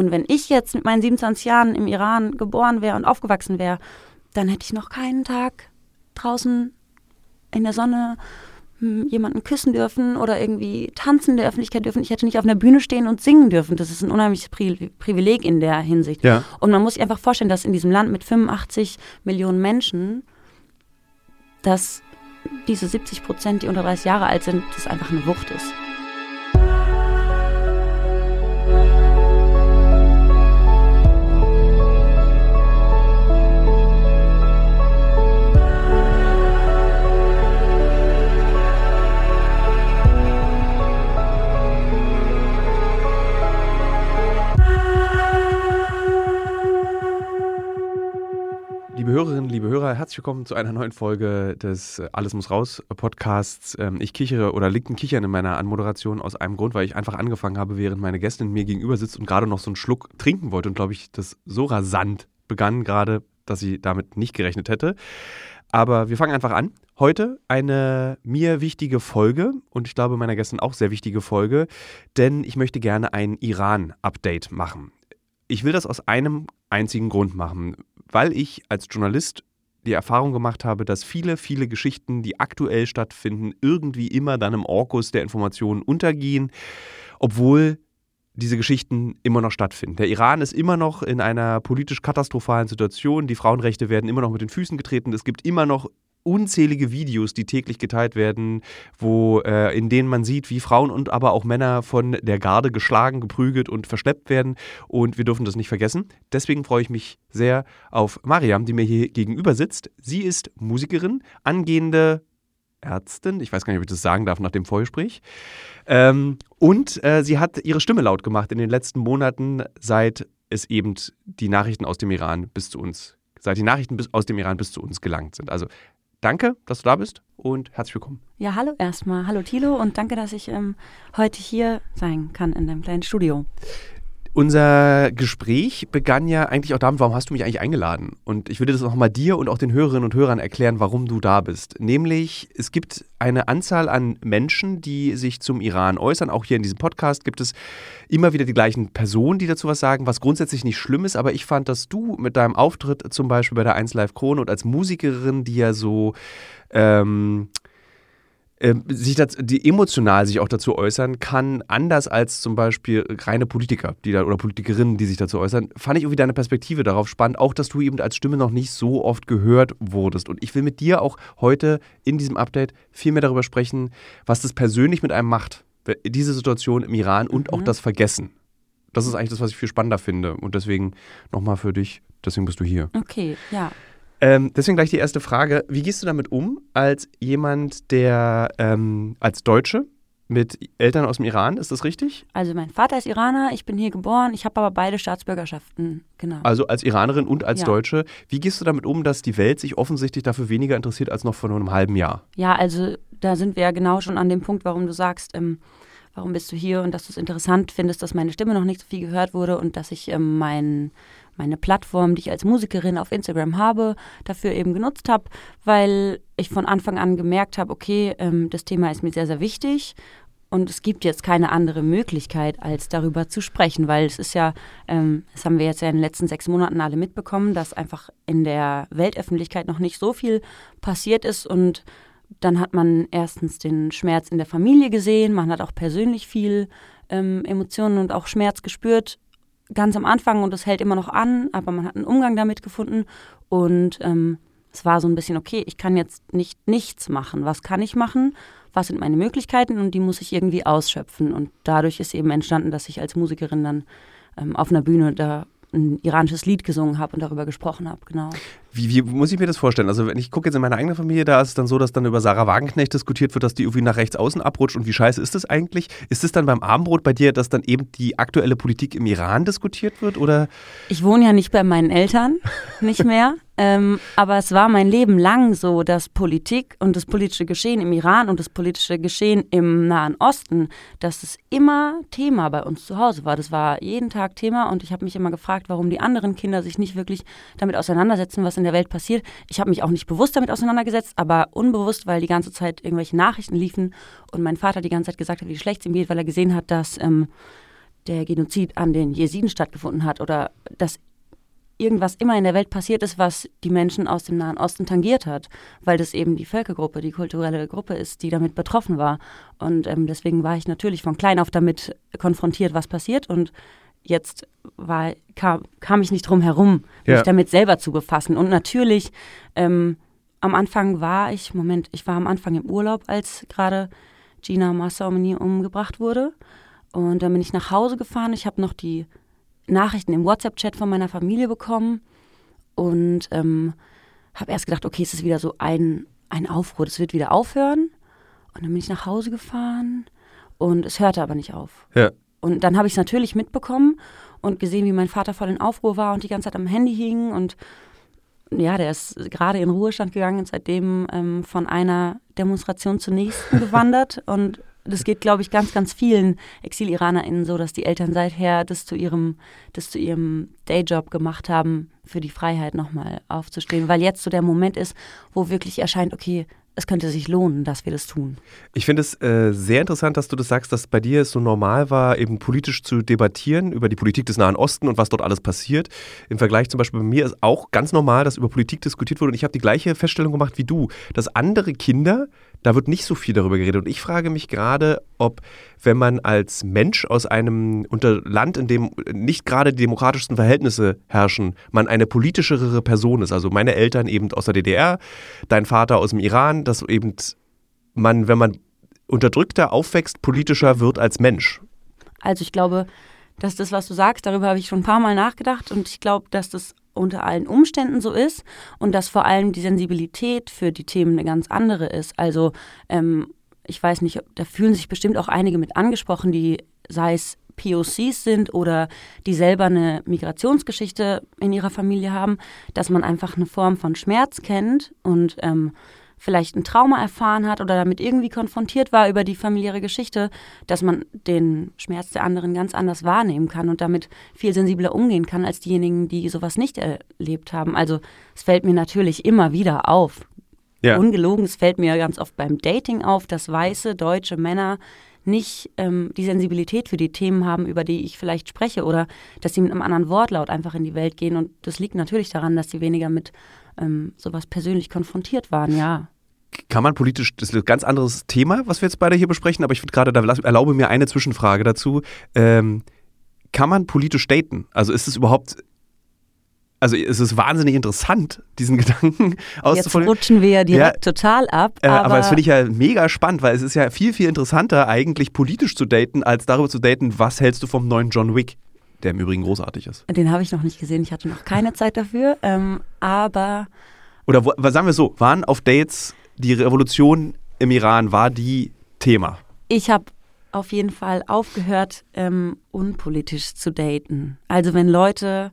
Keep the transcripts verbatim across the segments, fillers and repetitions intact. Und wenn ich jetzt mit meinen siebenundzwanzig Jahren im Iran geboren wäre und aufgewachsen wäre, dann hätte ich noch keinen Tag draußen in der Sonne jemanden küssen dürfen oder irgendwie tanzen in der Öffentlichkeit dürfen. Ich hätte nicht auf einer Bühne stehen und singen dürfen. Das ist ein unheimliches Pri- Privileg in der Hinsicht. Ja. Und man muss sich einfach vorstellen, dass in diesem Land mit fünfundachtzig Millionen Menschen, dass diese siebzig Prozent, die unter dreißig Jahre alt sind, das einfach eine Wucht ist. Liebe Hörerinnen, liebe Hörer, herzlich willkommen zu einer neuen Folge des Alles-Muss-Raus-Podcasts. Ich kichere oder liegt ein Kichern in meiner Anmoderation aus einem Grund, weil ich einfach angefangen habe, während meine Gästin mir gegenüber sitzt und gerade noch so einen Schluck trinken wollte und glaube ich, das so rasant begann gerade, dass ich damit nicht gerechnet hätte. Aber wir fangen einfach an. Heute eine mir wichtige Folge und ich glaube meiner Gästin auch sehr wichtige Folge, denn ich möchte gerne ein Iran-Update machen. Ich will das aus einem einzigen Grund machen, weil ich als Journalist die Erfahrung gemacht habe, dass viele, viele Geschichten, die aktuell stattfinden, irgendwie immer dann im Orkus der Informationen untergehen, obwohl diese Geschichten immer noch stattfinden. Der Iran ist immer noch in einer politisch katastrophalen Situation, die Frauenrechte werden immer noch mit den Füßen getreten, es gibt immer noch unzählige Videos, die täglich geteilt werden, wo, äh, in denen man sieht, wie Frauen und aber auch Männer von der Garde geschlagen, geprügelt und verschleppt werden. Und wir dürfen das nicht vergessen. Deswegen freue ich mich sehr auf Mariam, die mir hier gegenüber sitzt. Sie ist Musikerin, angehende Ärztin, ich weiß gar nicht, ob ich das sagen darf nach dem Vorgespräch. Ähm, und äh, sie hat ihre Stimme laut gemacht in den letzten Monaten, seit es eben die Nachrichten aus dem Iran bis zu uns, seit die Nachrichten bis, aus dem Iran bis zu uns gelangt sind. Also danke, dass du da bist und herzlich willkommen. Ja, hallo erstmal. Hallo Thilo und danke, dass ich ähm, heute hier sein kann in deinem kleinen Studio. Unser Gespräch begann ja eigentlich auch damit, warum hast du mich eigentlich eingeladen? Und ich würde das nochmal dir und auch den Hörerinnen und Hörern erklären, warum du da bist. Nämlich, es gibt eine Anzahl an Menschen, die sich zum Iran äußern. Auch hier in diesem Podcast gibt es immer wieder die gleichen Personen, die dazu was sagen, was grundsätzlich nicht schlimm ist. Aber ich fand, dass du mit deinem Auftritt zum Beispiel bei der eins Live Krone und als Musikerin, die ja so ähm, äh, sich das, die emotional sich auch dazu äußern kann, anders als zum Beispiel reine Politiker die da, oder Politikerinnen, die sich dazu äußern, fand ich irgendwie deine Perspektive darauf spannend, auch dass du eben als Stimme noch nicht so oft gehört wurdest. Und ich will mit dir auch heute in diesem Update viel mehr darüber sprechen, was das persönlich mit einem macht, diese Situation im Iran und mhm. auch das Vergessen. Das ist eigentlich das, was ich viel spannender finde und deswegen nochmal für dich, deswegen bist du hier. Okay, ja. Ähm, deswegen gleich die erste Frage. Wie gehst du damit um, als jemand, der ähm, als Deutsche mit Eltern aus dem Iran, ist das richtig? Also mein Vater ist Iraner, ich bin hier geboren, ich habe aber beide Staatsbürgerschaften, genau. Also als Iranerin und als ja. Deutsche. Wie gehst du damit um, dass die Welt sich offensichtlich dafür weniger interessiert als noch vor einem halben Jahr? Ja, also da sind wir ja genau schon an dem Punkt, warum du sagst, ähm, warum bist du hier und dass du es interessant findest, dass meine Stimme noch nicht so viel gehört wurde und dass ich ähm, mein... meine Plattform, die ich als Musikerin auf Instagram habe, dafür eben genutzt habe, weil ich von Anfang an gemerkt habe, okay, ähm, das Thema ist mir sehr, sehr wichtig und es gibt jetzt keine andere Möglichkeit, als darüber zu sprechen, weil es ist ja, ähm, das haben wir jetzt ja in den letzten sechs Monaten alle mitbekommen, dass einfach in der Weltöffentlichkeit noch nicht so viel passiert ist und dann hat man erstens den Schmerz in der Familie gesehen, man hat auch persönlich viel ähm, Emotionen und auch Schmerz gespürt, ganz am Anfang und es hält immer noch an, aber man hat einen Umgang damit gefunden und ähm, es war so ein bisschen, okay, ich kann jetzt nicht nichts machen. Was kann ich machen? Was sind meine Möglichkeiten? Und die muss ich irgendwie ausschöpfen. Und dadurch ist eben entstanden, dass ich als Musikerin dann ähm, auf einer Bühne da ein iranisches Lied gesungen habe und darüber gesprochen habe, genau. Wie, wie muss ich mir das vorstellen? Also wenn ich gucke jetzt in meine eigene Familie, da ist es dann so, dass dann über Sarah Wagenknecht diskutiert wird, dass die irgendwie nach rechts außen abrutscht und wie scheiße ist das eigentlich? Ist es dann beim Abendbrot bei dir, dass dann eben die aktuelle Politik im Iran diskutiert wird? Oder? Ich wohne ja nicht bei meinen Eltern, nicht mehr. ähm, aber es war mein Leben lang so, dass Politik und das politische Geschehen im Iran und das politische Geschehen im Nahen Osten, dass es immer Thema bei uns zu Hause war. Das war jeden Tag Thema und ich habe mich immer gefragt, warum die anderen Kinder sich nicht wirklich damit auseinandersetzen, was in der Welt passiert. Ich habe mich auch nicht bewusst damit auseinandergesetzt, aber unbewusst, weil die ganze Zeit irgendwelche Nachrichten liefen und mein Vater die ganze Zeit gesagt hat, wie schlecht es ihm geht, weil er gesehen hat, dass ähm, der Genozid an den Jesiden stattgefunden hat oder dass irgendwas immer in der Welt passiert ist, was die Menschen aus dem Nahen Osten tangiert hat, weil das eben die Völkergruppe, die kulturelle Gruppe ist, die damit betroffen war. Und ähm, deswegen war ich natürlich von klein auf damit konfrontiert, was passiert. Und jetzt war, kam, kam ich nicht drum herum, mich ja. damit selber zu befassen. Und natürlich, ähm, am Anfang war ich, Moment, ich war am Anfang im Urlaub, als gerade Jina Mahsa Amini umgebracht wurde. Und dann bin ich nach Hause gefahren. Ich habe noch die Nachrichten im WhatsApp-Chat von meiner Familie bekommen und ähm, habe erst gedacht, okay, es ist wieder so ein, ein Aufruhr, das wird wieder aufhören. Und dann bin ich nach Hause gefahren und es hörte aber nicht auf. Ja. Und dann habe ich es natürlich mitbekommen und gesehen, wie mein Vater voll in Aufruhr war und die ganze Zeit am Handy hing. Und ja, der ist gerade in Ruhestand gegangen und seitdem ähm, von einer Demonstration zur nächsten gewandert. Und das geht, glaube ich, ganz, ganz vielen Exil-IranerInnen so, dass die Eltern seither das zu ihrem, das zu ihrem Dayjob gemacht haben, für die Freiheit nochmal aufzustehen. Weil jetzt so der Moment ist, wo wirklich erscheint, okay, es könnte sich lohnen, dass wir das tun. Ich finde es äh, sehr interessant, dass du das sagst, dass bei dir es so normal war, eben politisch zu debattieren über die Politik des Nahen Osten und was dort alles passiert. Im Vergleich zum Beispiel bei mir ist auch ganz normal, dass über Politik diskutiert wurde. Und ich habe die gleiche Feststellung gemacht wie du, dass andere Kinder, da wird nicht so viel darüber geredet. Und ich frage mich gerade, ob, wenn man als Mensch aus einem unter Land, in dem nicht gerade die demokratischsten Verhältnisse herrschen, man eine politischere Person ist. Also meine Eltern eben aus der D D R, dein Vater aus dem Iran, dass eben man, wenn man unterdrückter aufwächst, politischer wird als Mensch. Also ich glaube, dass das, was du sagst, darüber habe ich schon ein paar Mal nachgedacht und ich glaube, dass das unter allen Umständen so ist und dass vor allem die Sensibilität für die Themen eine ganz andere ist. Also ähm, ich weiß nicht, da fühlen sich bestimmt auch einige mit angesprochen, die sei es P O Cs sind oder die selber eine Migrationsgeschichte in ihrer Familie haben, dass man einfach eine Form von Schmerz kennt und ähm, vielleicht ein Trauma erfahren hat oder damit irgendwie konfrontiert war über die familiäre Geschichte, dass man den Schmerz der anderen ganz anders wahrnehmen kann und damit viel sensibler umgehen kann als diejenigen, die sowas nicht erlebt haben. Also es fällt mir natürlich immer wieder auf. Ja. Ungelogen, es fällt mir ganz oft beim Dating auf, dass weiße deutsche Männer nicht ähm, die Sensibilität für die Themen haben, über die ich vielleicht spreche oder dass sie mit einem anderen Wortlaut einfach in die Welt gehen. Und das liegt natürlich daran, dass sie weniger mit ähm, sowas persönlich konfrontiert waren, ja. Kann man politisch, das ist ein ganz anderes Thema, was wir jetzt beide hier besprechen, aber ich würde gerade, da erlaube mir eine Zwischenfrage dazu. Ähm, kann man politisch daten? Also ist es überhaupt... Also es ist wahnsinnig interessant, diesen Gedanken auszufolgen. Jetzt rutschen wir direkt ja, total ab. Aber, äh, aber das finde ich ja mega spannend, weil es ist ja viel, viel interessanter, eigentlich politisch zu daten, als darüber zu daten, was hältst du vom neuen John Wick, der im Übrigen großartig ist. Den habe ich noch nicht gesehen, ich hatte noch keine Zeit dafür, ähm, aber... Oder wo, sagen wir es so, waren auf Dates, die Revolution im Iran war die Thema? Ich habe... auf jeden Fall aufgehört, ähm, unpolitisch zu daten. Also wenn Leute,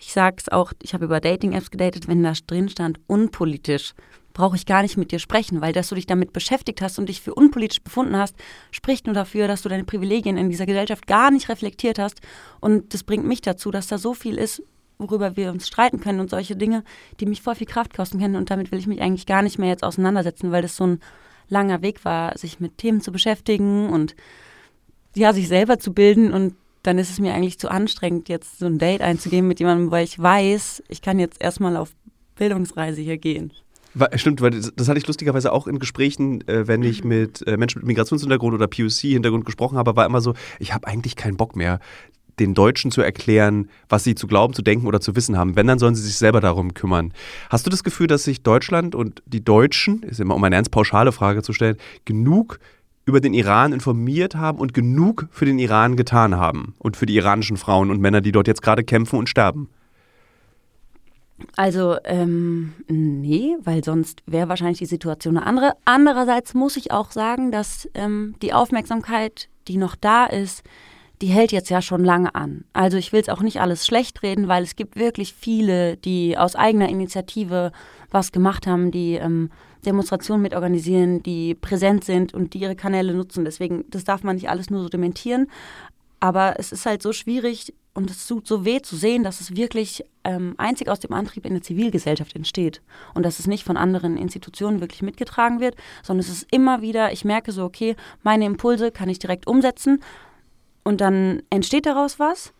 ich sag's auch, ich habe über Dating-Apps gedatet, wenn da drin stand, unpolitisch, brauche ich gar nicht mit dir sprechen, weil dass du dich damit beschäftigt hast und dich für unpolitisch befunden hast, spricht nur dafür, dass du deine Privilegien in dieser Gesellschaft gar nicht reflektiert hast. Und das bringt mich dazu, dass da so viel ist, worüber wir uns streiten können und solche Dinge, die mich voll viel Kraft kosten können. Und damit will ich mich eigentlich gar nicht mehr jetzt auseinandersetzen, weil das so ein langer Weg war, sich mit Themen zu beschäftigen und ja, sich selber zu bilden, und dann ist es mir eigentlich zu anstrengend, jetzt so ein Date einzugehen mit jemandem, weil ich weiß, ich kann jetzt erstmal auf Bildungsreise hier gehen. Stimmt, weil das hatte ich lustigerweise auch in Gesprächen, äh, wenn ich mit äh, Menschen mit Migrationshintergrund oder P O C-Hintergrund gesprochen habe, war immer so, ich habe eigentlich keinen Bock mehr, den Deutschen zu erklären, was sie zu glauben, zu denken oder zu wissen haben. Wenn, dann sollen sie sich selber darum kümmern. Hast du das Gefühl, dass sich Deutschland und die Deutschen, ist immer um eine ganz pauschale Frage zu stellen, genug über den Iran informiert haben und genug für den Iran getan haben und für die iranischen Frauen und Männer, die dort jetzt gerade kämpfen und sterben? Also, ähm, nee, weil sonst wäre wahrscheinlich die Situation eine andere. Andererseits muss ich auch sagen, dass ähm, die Aufmerksamkeit, die noch da ist, die hält jetzt ja schon lange an. Also ich will es auch nicht alles schlecht reden, weil es gibt wirklich viele, die aus eigener Initiative was gemacht haben, die ähm, Demonstrationen mitorganisieren, die präsent sind und die ihre Kanäle nutzen. Deswegen, das darf man nicht alles nur so dementieren. Aber es ist halt so schwierig und es tut so weh zu sehen, dass es wirklich ähm, einzig aus dem Antrieb in der Zivilgesellschaft entsteht und dass es nicht von anderen Institutionen wirklich mitgetragen wird, sondern es ist immer wieder, ich merke so, okay, meine Impulse kann ich direkt umsetzen. und dann entsteht daraus was,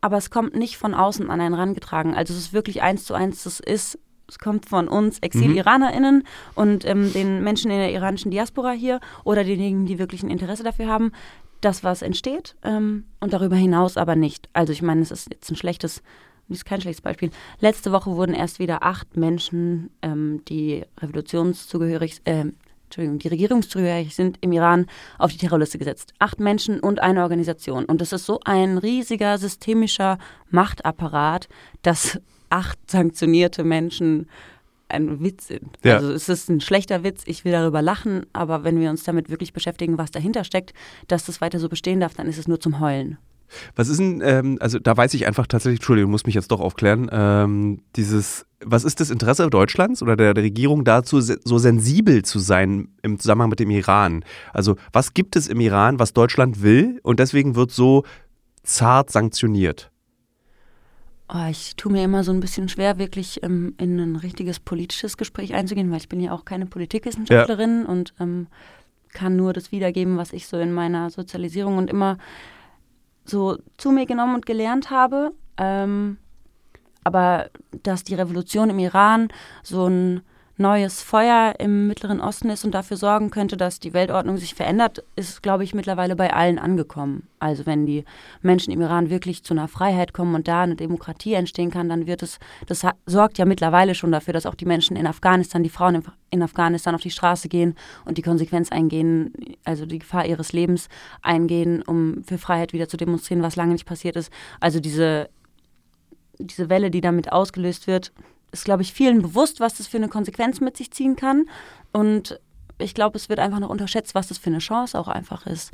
aber es kommt nicht von außen an einen rangetragen. Also es ist wirklich eins zu eins, das ist, es kommt von uns Exil-IranerInnen mhm. und ähm, den Menschen in der iranischen Diaspora hier oder denjenigen, die wirklich ein Interesse dafür haben, das, was entsteht ähm, und darüber hinaus aber nicht. Also ich meine, es ist jetzt ein schlechtes, das ist kein schlechtes Beispiel. Letzte Woche wurden erst wieder acht Menschen, ähm, die revolutionszugehörig, äh, Entschuldigung, die regierungszugehörig sind im Iran, auf die Terrorliste gesetzt. Acht Menschen und eine Organisation. Und das ist so ein riesiger systemischer Machtapparat, dass acht sanktionierte Menschen ein Witz sind. Ja. Also es ist ein schlechter Witz, ich will darüber lachen, aber wenn wir uns damit wirklich beschäftigen, was dahinter steckt, dass das weiter so bestehen darf, dann ist es nur zum Heulen. Was ist denn, ähm, also da weiß ich einfach tatsächlich, Entschuldigung, muss mich jetzt doch aufklären, ähm, dieses, was ist das Interesse Deutschlands oder der, der Regierung dazu, so sensibel zu sein im Zusammenhang mit dem Iran? Also was gibt es im Iran, was Deutschland will und deswegen wird so zart sanktioniert? Oh, ich tue mir immer so ein bisschen schwer, wirklich ähm, in ein richtiges politisches Gespräch einzugehen, weil ich bin ja auch keine Politikwissenschaftlerin ja. und ähm, kann nur das wiedergeben, was ich so in meiner Sozialisierung und immer so zu mir genommen und gelernt habe, ähm, aber dass die Revolution im Iran so ein neues Feuer im Mittleren Osten ist und dafür sorgen könnte, dass die Weltordnung sich verändert, ist, glaube ich, mittlerweile bei allen angekommen. Also wenn die Menschen im Iran wirklich zu einer Freiheit kommen und da eine Demokratie entstehen kann, dann wird es, das sorgt ja mittlerweile schon dafür, dass auch die Menschen in Afghanistan, die Frauen in Afghanistan auf die Straße gehen und die Konsequenz eingehen, also die Gefahr ihres Lebens eingehen, um für Freiheit wieder zu demonstrieren, was lange nicht passiert ist. Also diese, diese Welle, die damit ausgelöst wird, ist, glaube ich, vielen bewusst, was das für eine Konsequenz mit sich ziehen kann. Und ich glaube, es wird einfach noch unterschätzt, was das für eine Chance auch einfach ist.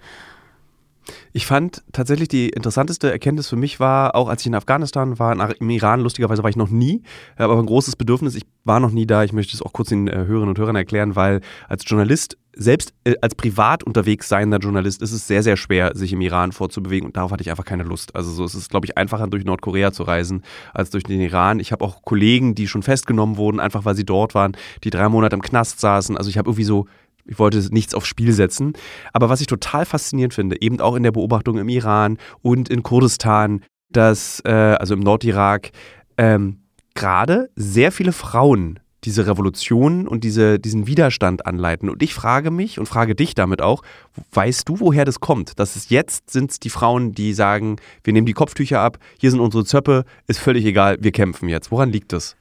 Ich fand tatsächlich, die interessanteste Erkenntnis für mich war, auch als ich in Afghanistan war, im Iran, lustigerweise war ich noch nie, aber ein großes Bedürfnis, ich war noch nie da, ich möchte es auch kurz den Hörerinnen und Hörern erklären, weil als Journalist, selbst als privat unterwegs seiender Journalist, ist es sehr, sehr schwer, sich im Iran vorzubewegen und darauf hatte ich einfach keine Lust. Also so ist es, glaube ich, einfacher, durch Nordkorea zu reisen, als durch den Iran. Ich habe auch Kollegen, die schon festgenommen wurden, einfach weil sie dort waren, die drei Monate im Knast saßen, also ich habe irgendwie so... Ich wollte nichts aufs Spiel setzen. Aber was ich total faszinierend finde, eben auch in der Beobachtung im Iran und in Kurdistan, dass, äh, also im Nordirak, ähm, gerade sehr viele Frauen diese Revolution und diese, diesen Widerstand anleiten. Und ich frage mich und frage dich damit auch, weißt du, woher das kommt? Dass es jetzt sind es die Frauen, die sagen, wir nehmen die Kopftücher ab, hier sind unsere Zöpfe, ist völlig egal, wir kämpfen jetzt. Woran liegt das?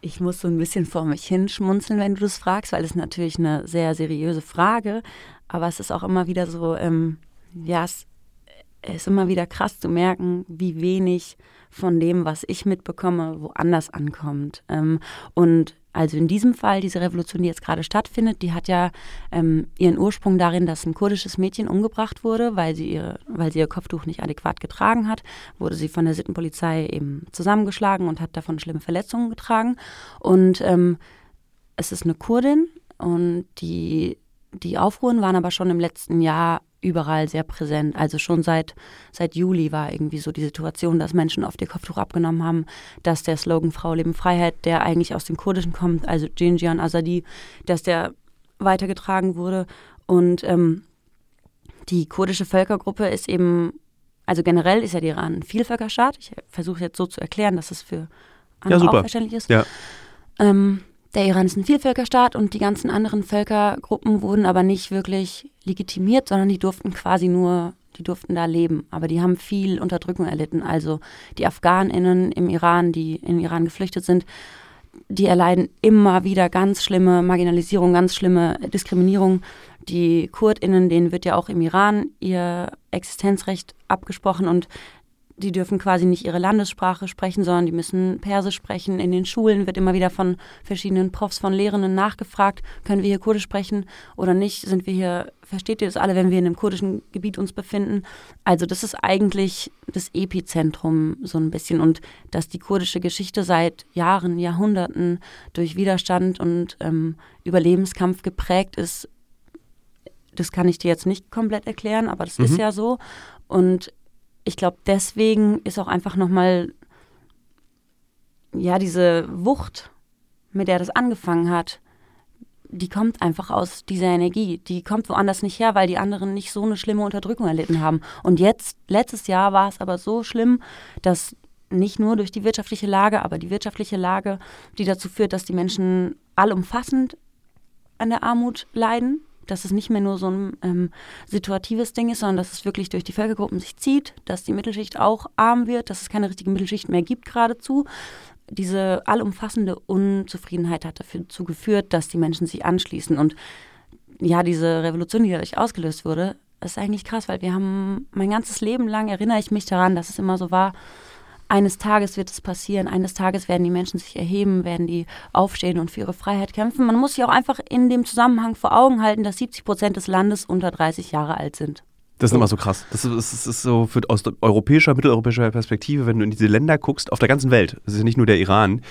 Ich muss so ein bisschen vor mich hinschmunzeln, wenn du das fragst, weil es natürlich eine sehr seriöse Frage, aber es ist auch immer wieder so, ähm, ja, es ist immer wieder krass zu merken, wie wenig von dem, was ich mitbekomme, woanders ankommt. Ähm, und also in diesem Fall, diese Revolution, die jetzt gerade stattfindet, die hat ja ähm, ihren Ursprung darin, dass ein kurdisches Mädchen umgebracht wurde, weil sie, ihre, weil sie ihr Kopftuch nicht adäquat getragen hat, wurde sie von der Sittenpolizei eben zusammengeschlagen und hat davon schlimme Verletzungen getragen. Und ähm, es ist eine Kurdin und die, die Aufruhen waren aber schon im letzten Jahr überall sehr präsent. Also schon seit, seit Juli war irgendwie so die Situation, dass Menschen oft ihr Kopftuch abgenommen haben, dass der Slogan Frau, Leben, Freiheit, der eigentlich aus dem Kurdischen kommt, also Jinjian Azadi, dass der weitergetragen wurde. Und ähm, die kurdische Völkergruppe ist eben, also generell ist ja der Iran ein Vielvölkerstaat. Ich versuche jetzt so zu erklären, dass es für andere ja, auch verständlich ist. Ja. Ähm, Der Iran ist ein Vielvölkerstaat und die ganzen anderen Völkergruppen wurden aber nicht wirklich legitimiert, sondern die durften quasi nur, die durften da leben. Aber die haben viel Unterdrückung erlitten. Also die AfghanInnen im Iran, die in Iran geflüchtet sind, die erleiden immer wieder ganz schlimme Marginalisierung, ganz schlimme Diskriminierung. Die KurdInnen, denen wird ja auch im Iran ihr Existenzrecht abgesprochen und die dürfen quasi nicht ihre Landessprache sprechen, sondern die müssen Persisch sprechen. In den Schulen wird immer wieder von verschiedenen Profs, von Lehrenden nachgefragt, können wir hier Kurdisch sprechen oder nicht? Sind wir hier, versteht ihr das alle, wenn wir in einem kurdischen Gebiet uns befinden? Also das ist eigentlich das Epizentrum so ein bisschen und dass die kurdische Geschichte seit Jahren, Jahrhunderten durch Widerstand und ähm, Überlebenskampf geprägt ist, das kann ich dir jetzt nicht komplett erklären, aber das mhm. ist ja so und ich glaube, deswegen ist auch einfach nochmal, ja, diese Wucht, mit der das angefangen hat, die kommt einfach aus dieser Energie. Die kommt woanders nicht her, weil die anderen nicht so eine schlimme Unterdrückung erlitten haben. Und jetzt, letztes Jahr war es aber so schlimm, dass nicht nur durch die wirtschaftliche Lage, aber die wirtschaftliche Lage, die dazu führt, dass die Menschen allumfassend an der Armut leiden, dass es nicht mehr nur so ein ähm, situatives Ding ist, sondern dass es wirklich durch die Völkergruppen sich zieht, dass die Mittelschicht auch arm wird, dass es keine richtige Mittelschicht mehr gibt geradezu. Diese allumfassende Unzufriedenheit hat dazu geführt, dass die Menschen sich anschließen. Und ja, diese Revolution, die dadurch ausgelöst wurde, ist eigentlich krass, weil wir haben, mein ganzes Leben lang erinnere ich mich daran, dass es immer so war, eines Tages wird es passieren, eines Tages werden die Menschen sich erheben, werden die aufstehen und für ihre Freiheit kämpfen. Man muss sich auch einfach in dem Zusammenhang vor Augen halten, dass siebzig Prozent des Landes unter dreißig Jahre alt sind. Das ist immer so krass. Das ist, das ist so für, aus europäischer, mitteleuropäischer Perspektive, wenn du in diese Länder guckst, auf der ganzen Welt, es ist ja nicht nur der Iran,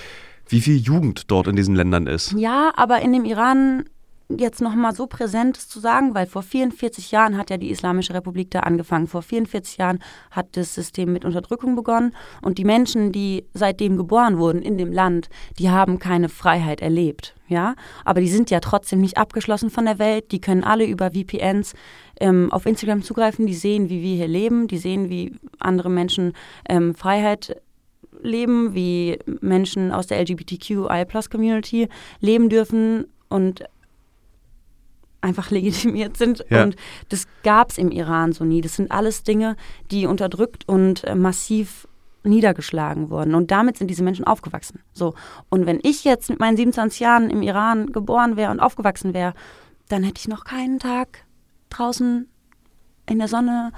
wie viel Jugend dort in diesen Ländern ist. Ja, aber in dem Iran jetzt nochmal so Präsentes zu sagen, weil vor vierundvierzig Jahren hat ja die Islamische Republik da angefangen. Vor vierundvierzig Jahren hat das System mit Unterdrückung begonnen und die Menschen, die seitdem geboren wurden in dem Land, die haben keine Freiheit erlebt. Ja? Aber die sind ja trotzdem nicht abgeschlossen von der Welt. Die können alle über V P Ns ähm, auf Instagram zugreifen. Die sehen, wie wir hier leben. Die sehen, wie andere Menschen ähm, Freiheit leben, wie Menschen aus der L G B T Q I Plus Community leben dürfen und einfach legitimiert sind. Ja. Und das gab es im Iran so nie. Das sind alles Dinge, die unterdrückt und äh, massiv niedergeschlagen wurden. Und damit sind diese Menschen aufgewachsen. So. Und wenn ich jetzt mit meinen siebenundzwanzig Jahren im Iran geboren wäre und aufgewachsen wäre, dann hätte ich noch keinen Tag draußen in der Sonne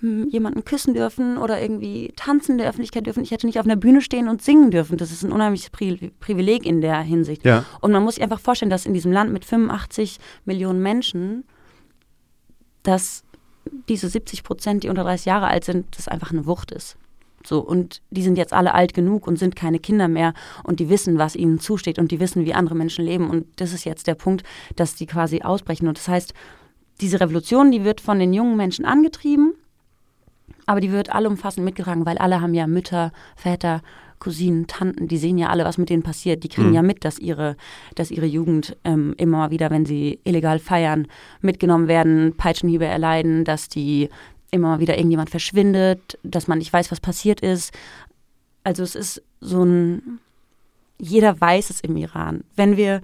mh, jemanden küssen dürfen oder irgendwie tanzen in der Öffentlichkeit dürfen. Ich hätte nicht auf einer Bühne stehen und singen dürfen. Das ist ein unheimliches Pri- Privileg in der Hinsicht. Ja. Und man muss sich einfach vorstellen, dass in diesem Land mit fünfundachtzig Millionen Menschen, dass diese siebzig Prozent, die unter dreißig Jahre alt sind, das einfach eine Wucht ist. So, und die sind jetzt alle alt genug und sind keine Kinder mehr und die wissen, was ihnen zusteht und die wissen, wie andere Menschen leben. Und das ist jetzt der Punkt, dass die quasi ausbrechen. Und das heißt, diese Revolution, die wird von den jungen Menschen angetrieben, aber die wird allumfassend mitgetragen, weil alle haben ja Mütter, Väter, Cousinen, Tanten, die sehen ja alle, was mit denen passiert. Die kriegen mhm. ja mit, dass ihre, dass ihre Jugend ähm, immer wieder, wenn sie illegal feiern, mitgenommen werden, Peitschenhiebe erleiden, dass die immer wieder irgendjemand verschwindet, dass man nicht weiß, was passiert ist. Also es ist so ein, jeder weiß es im Iran. Wenn wir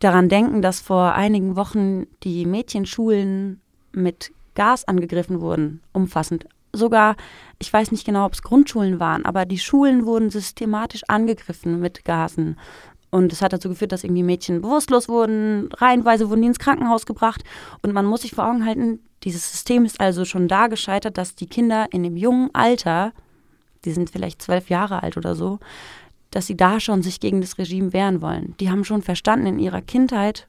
daran denken, dass vor einigen Wochen die Mädchenschulen mit Gas angegriffen wurden, umfassend, sogar, ich weiß nicht genau, ob es Grundschulen waren, aber die Schulen wurden systematisch angegriffen mit Gasen. Und es hat dazu geführt, dass irgendwie Mädchen bewusstlos wurden, reihenweise wurden die ins Krankenhaus gebracht. Und man muss sich vor Augen halten, dieses System ist also schon da gescheitert, dass die Kinder in dem jungen Alter, die sind vielleicht zwölf Jahre alt oder so, dass sie da schon sich gegen das Regime wehren wollen. Die haben schon verstanden in ihrer Kindheit,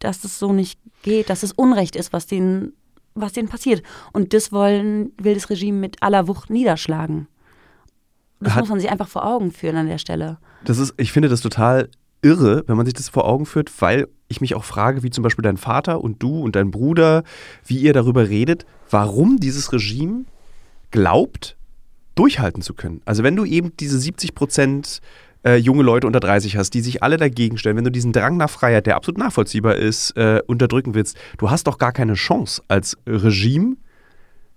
dass es so nicht geht, dass es Unrecht ist, was denen, was denen passiert. Und das wollen, will das Regime mit aller Wucht niederschlagen. Das hat, muss man sich einfach vor Augen führen an der Stelle. Das ist, ich finde das total irre, wenn man sich das vor Augen führt, weil ich mich auch frage, wie zum Beispiel dein Vater und du und dein Bruder, wie ihr darüber redet, warum dieses Regime glaubt, durchhalten zu können. Also wenn du eben diese siebzig Prozent äh, junge Leute unter dreißig hast, die sich alle dagegen stellen, wenn du diesen Drang nach Freiheit, der absolut nachvollziehbar ist, äh, unterdrücken willst, du hast doch gar keine Chance als Regime.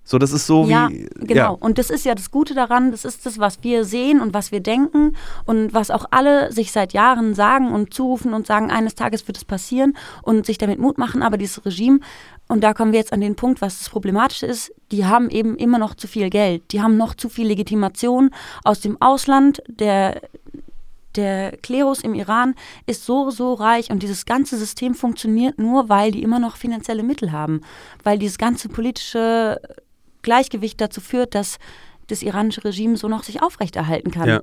So, das ist so ja, wie... Genau. Ja, genau. Und das ist ja das Gute daran, das ist das, was wir sehen und was wir denken und was auch alle sich seit Jahren sagen und zurufen und sagen, eines Tages wird es passieren und sich damit Mut machen, aber dieses Regime, und da kommen wir jetzt an den Punkt, was das Problematische ist, die haben eben immer noch zu viel Geld, die haben noch zu viel Legitimation aus dem Ausland, der... Der Klerus im Iran ist so, so reich und dieses ganze System funktioniert nur, weil die immer noch finanzielle Mittel haben. Weil dieses ganze politische Gleichgewicht dazu führt, dass das iranische Regime so noch sich aufrechterhalten kann. Ja.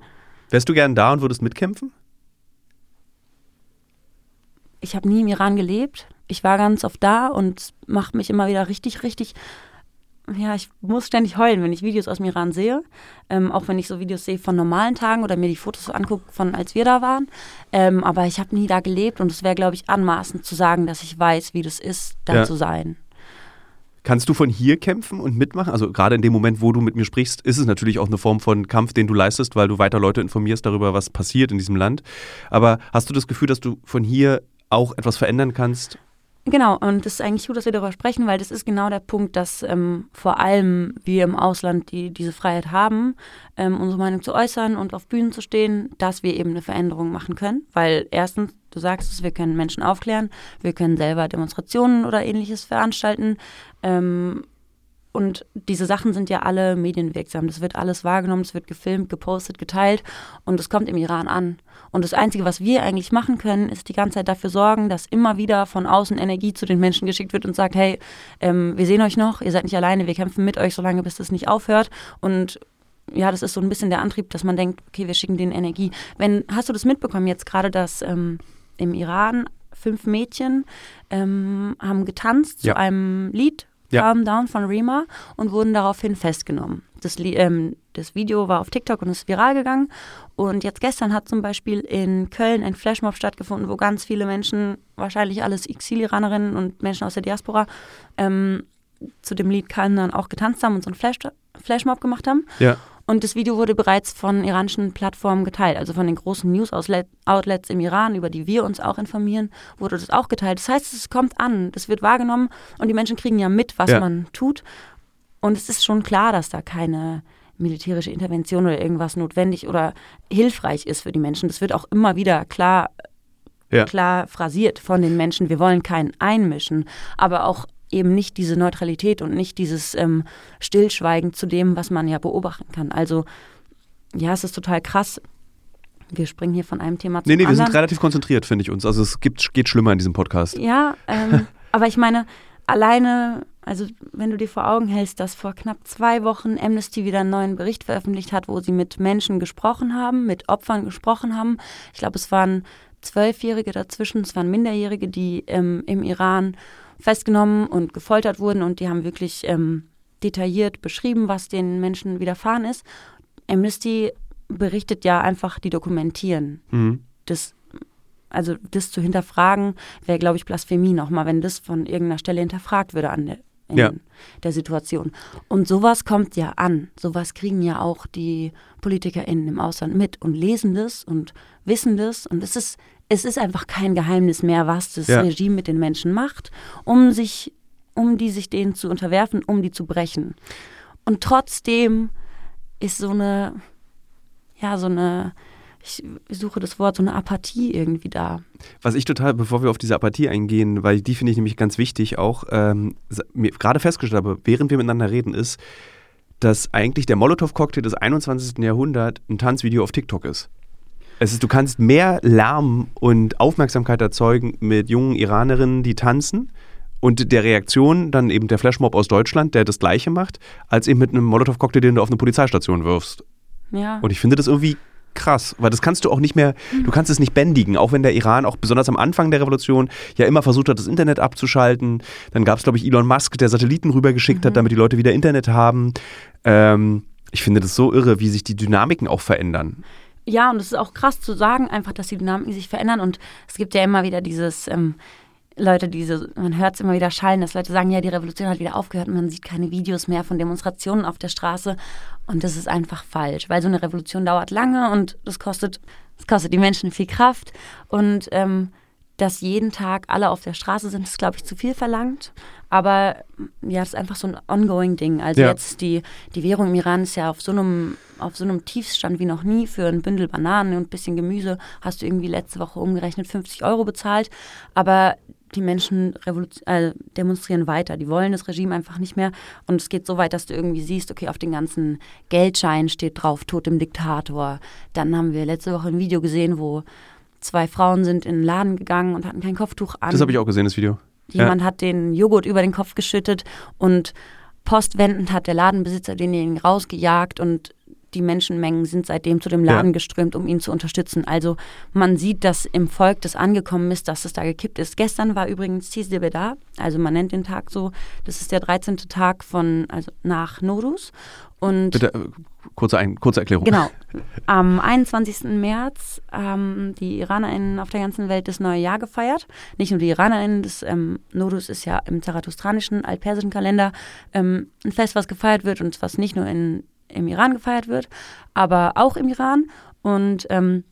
Wärst du gern da und würdest mitkämpfen? Ich habe nie im Iran gelebt. Ich war ganz oft da und macht mich immer wieder richtig, richtig... Ja, ich muss ständig heulen, wenn ich Videos aus dem Iran sehe. Ähm, auch wenn ich so Videos sehe von normalen Tagen oder mir die Fotos angucke, von als wir da waren. Ähm, aber ich habe nie da gelebt und es wäre, glaube ich, anmaßend zu sagen, dass ich weiß, wie das ist, da ja. zu sein. Kannst du von hier kämpfen und mitmachen? Also gerade in dem Moment, wo du mit mir sprichst, ist es natürlich auch eine Form von Kampf, den du leistest, weil du weiter Leute informierst darüber, was passiert in diesem Land. Aber hast du das Gefühl, dass du von hier auch etwas verändern kannst. Genau, und es ist eigentlich gut, dass wir darüber sprechen, weil das ist genau der Punkt, dass ähm, vor allem wir im Ausland die, diese Freiheit haben, ähm, unsere Meinung zu äußern und auf Bühnen zu stehen, dass wir eben eine Veränderung machen können. Weil erstens, du sagst es, wir können Menschen aufklären, wir können selber Demonstrationen oder Ähnliches veranstalten. Ähm, und diese Sachen sind ja alle medienwirksam. Das wird alles wahrgenommen, es wird gefilmt, gepostet, geteilt und es kommt im Iran an. Und das Einzige, was wir eigentlich machen können, ist die ganze Zeit dafür sorgen, dass immer wieder von außen Energie zu den Menschen geschickt wird und sagt, hey, ähm, wir sehen euch noch, ihr seid nicht alleine, wir kämpfen mit euch so lange, bis das nicht aufhört. Und ja, das ist so ein bisschen der Antrieb, dass man denkt, okay, wir schicken denen Energie. Wenn, hast du das mitbekommen jetzt gerade, dass ähm, im Iran fünf Mädchen ähm, haben getanzt ja. zu einem Lied, Ja. Calm Down von Rima, und wurden daraufhin festgenommen. Das, ähm, das Video war auf TikTok und ist viral gegangen. Und jetzt gestern hat zum Beispiel in Köln ein Flashmob stattgefunden, wo ganz viele Menschen, wahrscheinlich alles Exil-Iranerinnen und Menschen aus der Diaspora, ähm, zu dem Lied Calm Down auch getanzt haben und so einen Flash, Flashmob gemacht haben. Ja. Und das Video wurde bereits von iranischen Plattformen geteilt, also von den großen News-Outlets im Iran, über die wir uns auch informieren, wurde das auch geteilt. Das heißt, es kommt an, das wird wahrgenommen und die Menschen kriegen ja mit, was ja. man tut. Und es ist schon klar, dass da keine militärische Intervention oder irgendwas notwendig oder hilfreich ist für die Menschen. Das wird auch immer wieder klar, ja. klar phrasiert von den Menschen. Wir wollen keinen einmischen, aber auch eben nicht diese Neutralität und nicht dieses ähm, Stillschweigen zu dem, was man ja beobachten kann. Also ja, es ist total krass. Wir springen hier von einem Thema zum nee, nee, anderen. Nee, wir sind relativ konzentriert, finde ich uns. Also es gibt, geht schlimmer in diesem Podcast. Ja, ähm, aber ich meine, alleine, also wenn du dir vor Augen hältst, dass vor knapp zwei Wochen Amnesty wieder einen neuen Bericht veröffentlicht hat, wo sie mit Menschen gesprochen haben, mit Opfern gesprochen haben. Ich glaube, es waren Zwölfjährige dazwischen, es waren Minderjährige, die ähm, im Iran festgenommen und gefoltert wurden, und die haben wirklich ähm, detailliert beschrieben, was den Menschen widerfahren ist. Amnesty berichtet ja einfach, die dokumentieren. Mhm. Das, also das zu hinterfragen, wäre, glaube ich, Blasphemie nochmal, wenn das von irgendeiner Stelle hinterfragt würde an der, in ja. der Situation. Und sowas kommt ja an. Sowas kriegen ja auch die PolitikerInnen im Ausland mit und lesen das und wissen das. Und es ist Es ist einfach kein Geheimnis mehr, was das ja. Regime mit den Menschen macht, um sich, um die sich denen zu unterwerfen, um die zu brechen. Und trotzdem ist so eine, ja, so eine, ich suche das Wort, so eine Apathie irgendwie da. Was ich total, bevor wir auf diese Apathie eingehen, weil die finde ich nämlich ganz wichtig auch, ähm, gerade festgestellt habe, während wir miteinander reden, ist, dass eigentlich der Molotow-Cocktail des einundzwanzigsten. Jahrhunderts ein Tanzvideo auf TikTok ist. Es ist, du kannst mehr Lärm und Aufmerksamkeit erzeugen mit jungen Iranerinnen, die tanzen, und der Reaktion dann eben der Flashmob aus Deutschland, der das Gleiche macht, als eben mit einem Molotow-Cocktail, den du auf eine Polizeistation wirfst. Ja. Und ich finde das irgendwie krass, weil das kannst du auch nicht mehr, du kannst es nicht bändigen, auch wenn der Iran auch besonders am Anfang der Revolution ja immer versucht hat, das Internet abzuschalten. Dann gab es, glaube ich, Elon Musk, der Satelliten rübergeschickt mhm. hat, damit die Leute wieder Internet haben. Ähm, ich finde das so irre, wie sich die Dynamiken auch verändern. Ja, und es ist auch krass zu sagen, einfach, dass die Dynamiken sich verändern. Und es gibt ja immer wieder dieses, ähm, Leute, diese, man hört es immer wieder schallen, dass Leute sagen, ja, die Revolution hat wieder aufgehört und man sieht keine Videos mehr von Demonstrationen auf der Straße. Und das ist einfach falsch, weil so eine Revolution dauert lange und das kostet, das kostet die Menschen viel Kraft. Und ähm, dass jeden Tag alle auf der Straße sind, ist, glaube ich, zu viel verlangt. Aber ja, das ist einfach so ein Ongoing-Ding. Also ja. jetzt die, die Währung im Iran ist ja auf so einem auf so einem Tiefstand wie noch nie. Für ein Bündel Bananen und ein bisschen Gemüse hast du irgendwie letzte Woche umgerechnet fünfzig Euro bezahlt. Aber die Menschen revolution- äh, demonstrieren weiter. Die wollen das Regime einfach nicht mehr. Und es geht so weit, dass du irgendwie siehst, okay, auf den ganzen Geldscheinen steht drauf, Tod dem Diktator. Dann haben wir letzte Woche ein Video gesehen, wo zwei Frauen sind in den Laden gegangen und hatten kein Kopftuch an. Das habe ich auch gesehen, das Video. Jemand ja. hat den Joghurt über den Kopf geschüttet und postwendend hat der Ladenbesitzer denjenigen rausgejagt, und die Menschenmengen sind seitdem zu dem Laden ja. geströmt, um ihn zu unterstützen. Also man sieht, dass im Volk das angekommen ist, dass es da gekippt ist. Gestern war übrigens Tisdebe da, also man nennt den Tag so, das ist der dreizehnte Tag von, also nach Norus. Und bitte, kurze, ein, kurze Erklärung. Genau. Am einundzwanzigsten März haben ähm, die IranerInnen auf der ganzen Welt das neue Jahr gefeiert. Nicht nur die IranerInnen, das ähm, Norus ist ja im zarathustranischen, altpersischen Kalender ähm, ein Fest, was gefeiert wird und was nicht nur in, im Iran gefeiert wird, aber auch im Iran. Und ähm,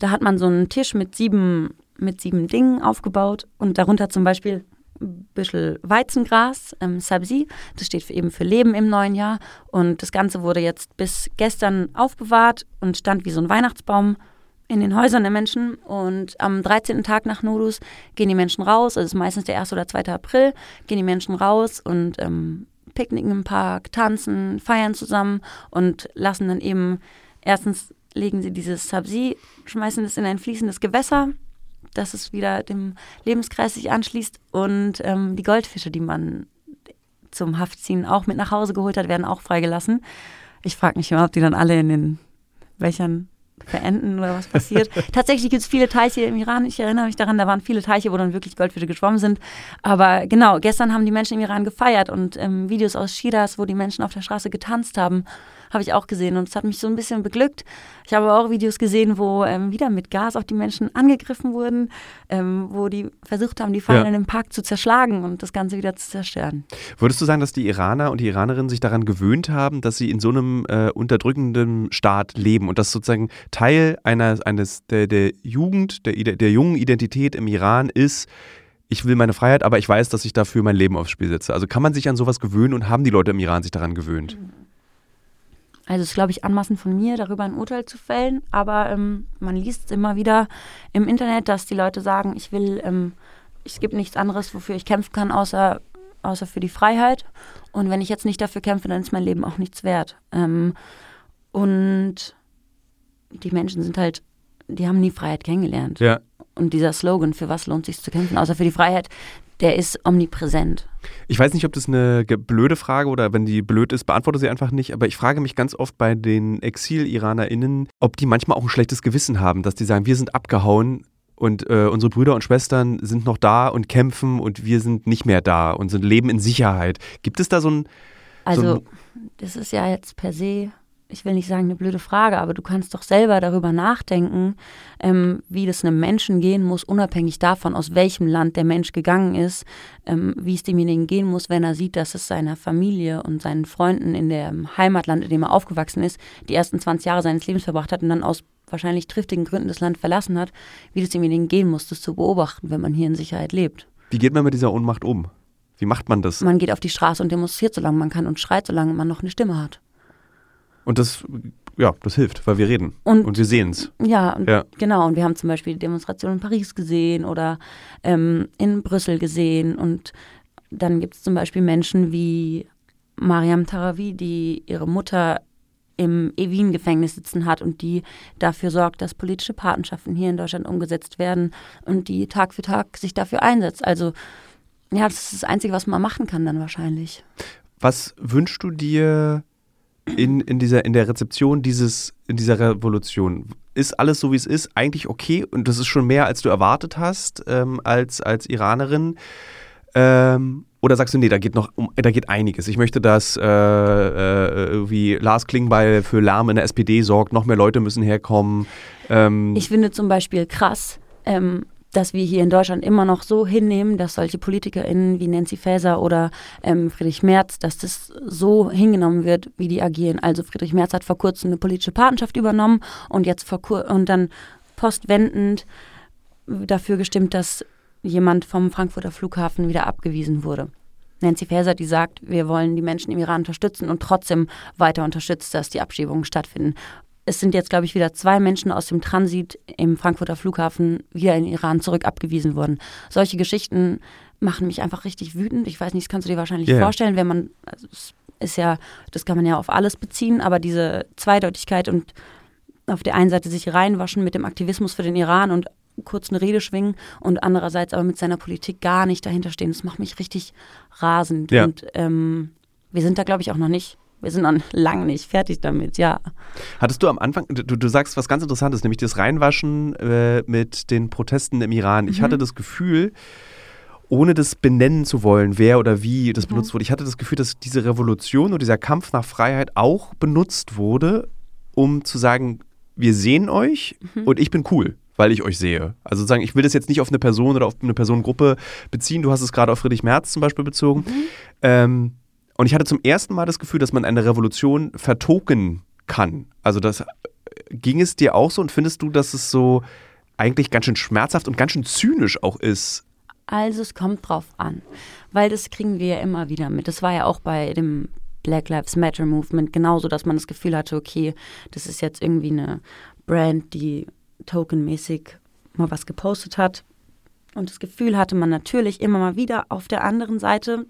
da hat man so einen Tisch mit sieben mit sieben Dingen aufgebaut und darunter zum Beispiel ein bisschen Weizengras, ähm, Sabzi, das steht für, eben für Leben im neuen Jahr, und das Ganze wurde jetzt bis gestern aufbewahrt und stand wie so ein Weihnachtsbaum in den Häusern der Menschen, und am dreizehnten Tag nach Nowruz gehen die Menschen raus, also es ist meistens der erste oder zweite April, gehen die Menschen raus und ähm, picknicken im Park, tanzen, feiern zusammen und lassen dann eben, erstens legen sie dieses Sabzi, schmeißen es in ein fließendes Gewässer, dass es wieder dem Lebenskreis sich anschließt, und ähm, die Goldfische, die man zum Haftziehen auch mit nach Hause geholt hat, werden auch freigelassen. Ich frage mich immer, ob die dann alle in den Wächern verenden oder was passiert. Tatsächlich gibt es viele Teiche im Iran, ich erinnere mich daran, da waren viele Teiche, wo dann wirklich Goldfische geschwommen sind. Aber genau, gestern haben die Menschen im Iran gefeiert, und ähm, Videos aus Shiraz, wo die Menschen auf der Straße getanzt haben, habe ich auch gesehen, und es hat mich so ein bisschen beglückt. Ich habe auch Videos gesehen, wo ähm, wieder mit Gas auch die Menschen angegriffen wurden, ähm, wo die versucht haben, die Fahnen ja. im Park zu zerschlagen und das Ganze wieder zu zerstören. Würdest du sagen, dass die Iraner und die Iranerinnen sich daran gewöhnt haben, dass sie in so einem äh, unterdrückenden Staat leben und dass sozusagen Teil einer, eines der, der Jugend, der, der jungen Identität im Iran ist, ich will meine Freiheit, aber ich weiß, dass ich dafür mein Leben aufs Spiel setze. Also kann man sich an sowas gewöhnen, und haben die Leute im Iran sich daran gewöhnt? Mhm. Also es ist, glaube ich, anmaßend von mir, darüber ein Urteil zu fällen, aber ähm, man liest immer wieder im Internet, dass die Leute sagen, ich will, ähm, es gibt nichts anderes, wofür ich kämpfen kann, außer, außer für die Freiheit, und wenn ich jetzt nicht dafür kämpfe, dann ist mein Leben auch nichts wert. Ähm, und die Menschen sind halt, die haben nie Freiheit kennengelernt. Ja. Und dieser Slogan, für was lohnt es sich zu kämpfen, außer für die Freiheit, der ist omnipräsent. Ich weiß nicht, ob das eine blöde Frage, oder wenn die blöd ist, beantworte sie einfach nicht. Aber ich frage mich ganz oft bei den Exil-IranerInnen, ob die manchmal auch ein schlechtes Gewissen haben, dass die sagen, wir sind abgehauen und äh, unsere Brüder und Schwestern sind noch da und kämpfen und wir sind nicht mehr da und sind leben in Sicherheit. Gibt es da so ein... Also so ein das ist ja jetzt per se... Ich will nicht sagen, eine blöde Frage, aber du kannst doch selber darüber nachdenken, ähm, wie das einem Menschen gehen muss, unabhängig davon, aus welchem Land der Mensch gegangen ist, ähm, wie es demjenigen gehen muss, wenn er sieht, dass es seiner Familie und seinen Freunden in dem Heimatland, in dem er aufgewachsen ist, die ersten zwanzig Jahre seines Lebens verbracht hat und dann aus wahrscheinlich triftigen Gründen das Land verlassen hat, wie das demjenigen gehen muss, das zu beobachten, wenn man hier in Sicherheit lebt. Wie geht man mit dieser Ohnmacht um? Wie macht man das? Man geht auf die Straße und demonstriert, solange man kann, und schreit, solange man noch eine Stimme hat. Und das, ja, das hilft, weil wir reden und, und wir sehen es. Ja, ja, genau. Und wir haben zum Beispiel die Demonstrationen in Paris gesehen oder ähm, in Brüssel gesehen. Und dann gibt es zum Beispiel Menschen wie Mariam Tarawi, die ihre Mutter im Evin-Gefängnis sitzen hat und die dafür sorgt, dass politische Patenschaften hier in Deutschland umgesetzt werden und die Tag für Tag sich dafür einsetzt. Also ja, das ist das Einzige, was man machen kann dann wahrscheinlich. Was wünschst du dir... In, in, dieser, in der Rezeption dieses, in dieser Revolution? Ist alles so, wie es ist, eigentlich okay? Und das ist schon mehr, als du erwartet hast, ähm, als, als Iranerin? Ähm, oder sagst du, nee, da geht noch um, da geht einiges. Ich möchte, dass äh, äh, irgendwie Lars Klingbeil für Lärm in der S P D sorgt, noch mehr Leute müssen herkommen. Ähm, ich finde zum Beispiel krass, ähm, dass wir hier in Deutschland immer noch so hinnehmen, dass solche PolitikerInnen wie Nancy Faeser oder ähm, Friedrich Merz, dass das so hingenommen wird, wie die agieren. Also Friedrich Merz hat vor kurzem eine politische Patenschaft übernommen und jetzt vor kur- und dann postwendend dafür gestimmt, dass jemand vom Frankfurter Flughafen wieder abgewiesen wurde. Nancy Faeser, die sagt, wir wollen die Menschen im Iran unterstützen und trotzdem weiter unterstützt, dass die Abschiebungen stattfinden. Es sind jetzt, glaube ich, wieder zwei Menschen aus dem Transit im Frankfurter Flughafen wieder in Iran zurück abgewiesen worden. Solche Geschichten machen mich einfach richtig wütend. Ich weiß nicht, das kannst du dir wahrscheinlich yeah. vorstellen, wenn man, also es ist ja, das kann man ja auf alles beziehen, aber diese Zweideutigkeit und auf der einen Seite sich reinwaschen mit dem Aktivismus für den Iran und kurz eine Rede schwingen und andererseits aber mit seiner Politik gar nicht dahinterstehen. Das macht mich richtig rasend. Yeah. Und ähm, wir sind da, glaube ich, auch noch nicht. Wir sind noch lange nicht fertig damit, ja. Hattest du am Anfang, du, du sagst was ganz Interessantes, nämlich das Reinwaschen äh, mit den Protesten im Iran. Ich mhm. hatte das Gefühl, ohne das benennen zu wollen, wer oder wie das mhm. benutzt wurde, ich hatte das Gefühl, dass diese Revolution oder dieser Kampf nach Freiheit auch benutzt wurde, um zu sagen, wir sehen euch mhm. und ich bin cool, weil ich euch sehe. Also sozusagen, ich will das jetzt nicht auf eine Person oder auf eine Personengruppe beziehen. Du hast es gerade auf Friedrich Merz zum Beispiel bezogen. Mhm. Ähm, Und ich hatte zum ersten Mal das Gefühl, dass man eine Revolution vertoken kann. Also das ging es dir auch so, und findest du, dass es so eigentlich ganz schön schmerzhaft und ganz schön zynisch auch ist. Also es kommt drauf an, weil das kriegen wir ja immer wieder mit. Das war ja auch bei dem Black Lives Matter Movement genauso, dass man das Gefühl hatte, okay, das ist jetzt irgendwie eine Brand, die tokenmäßig mal was gepostet hat. Und das Gefühl hatte man natürlich immer mal wieder. Auf der anderen Seite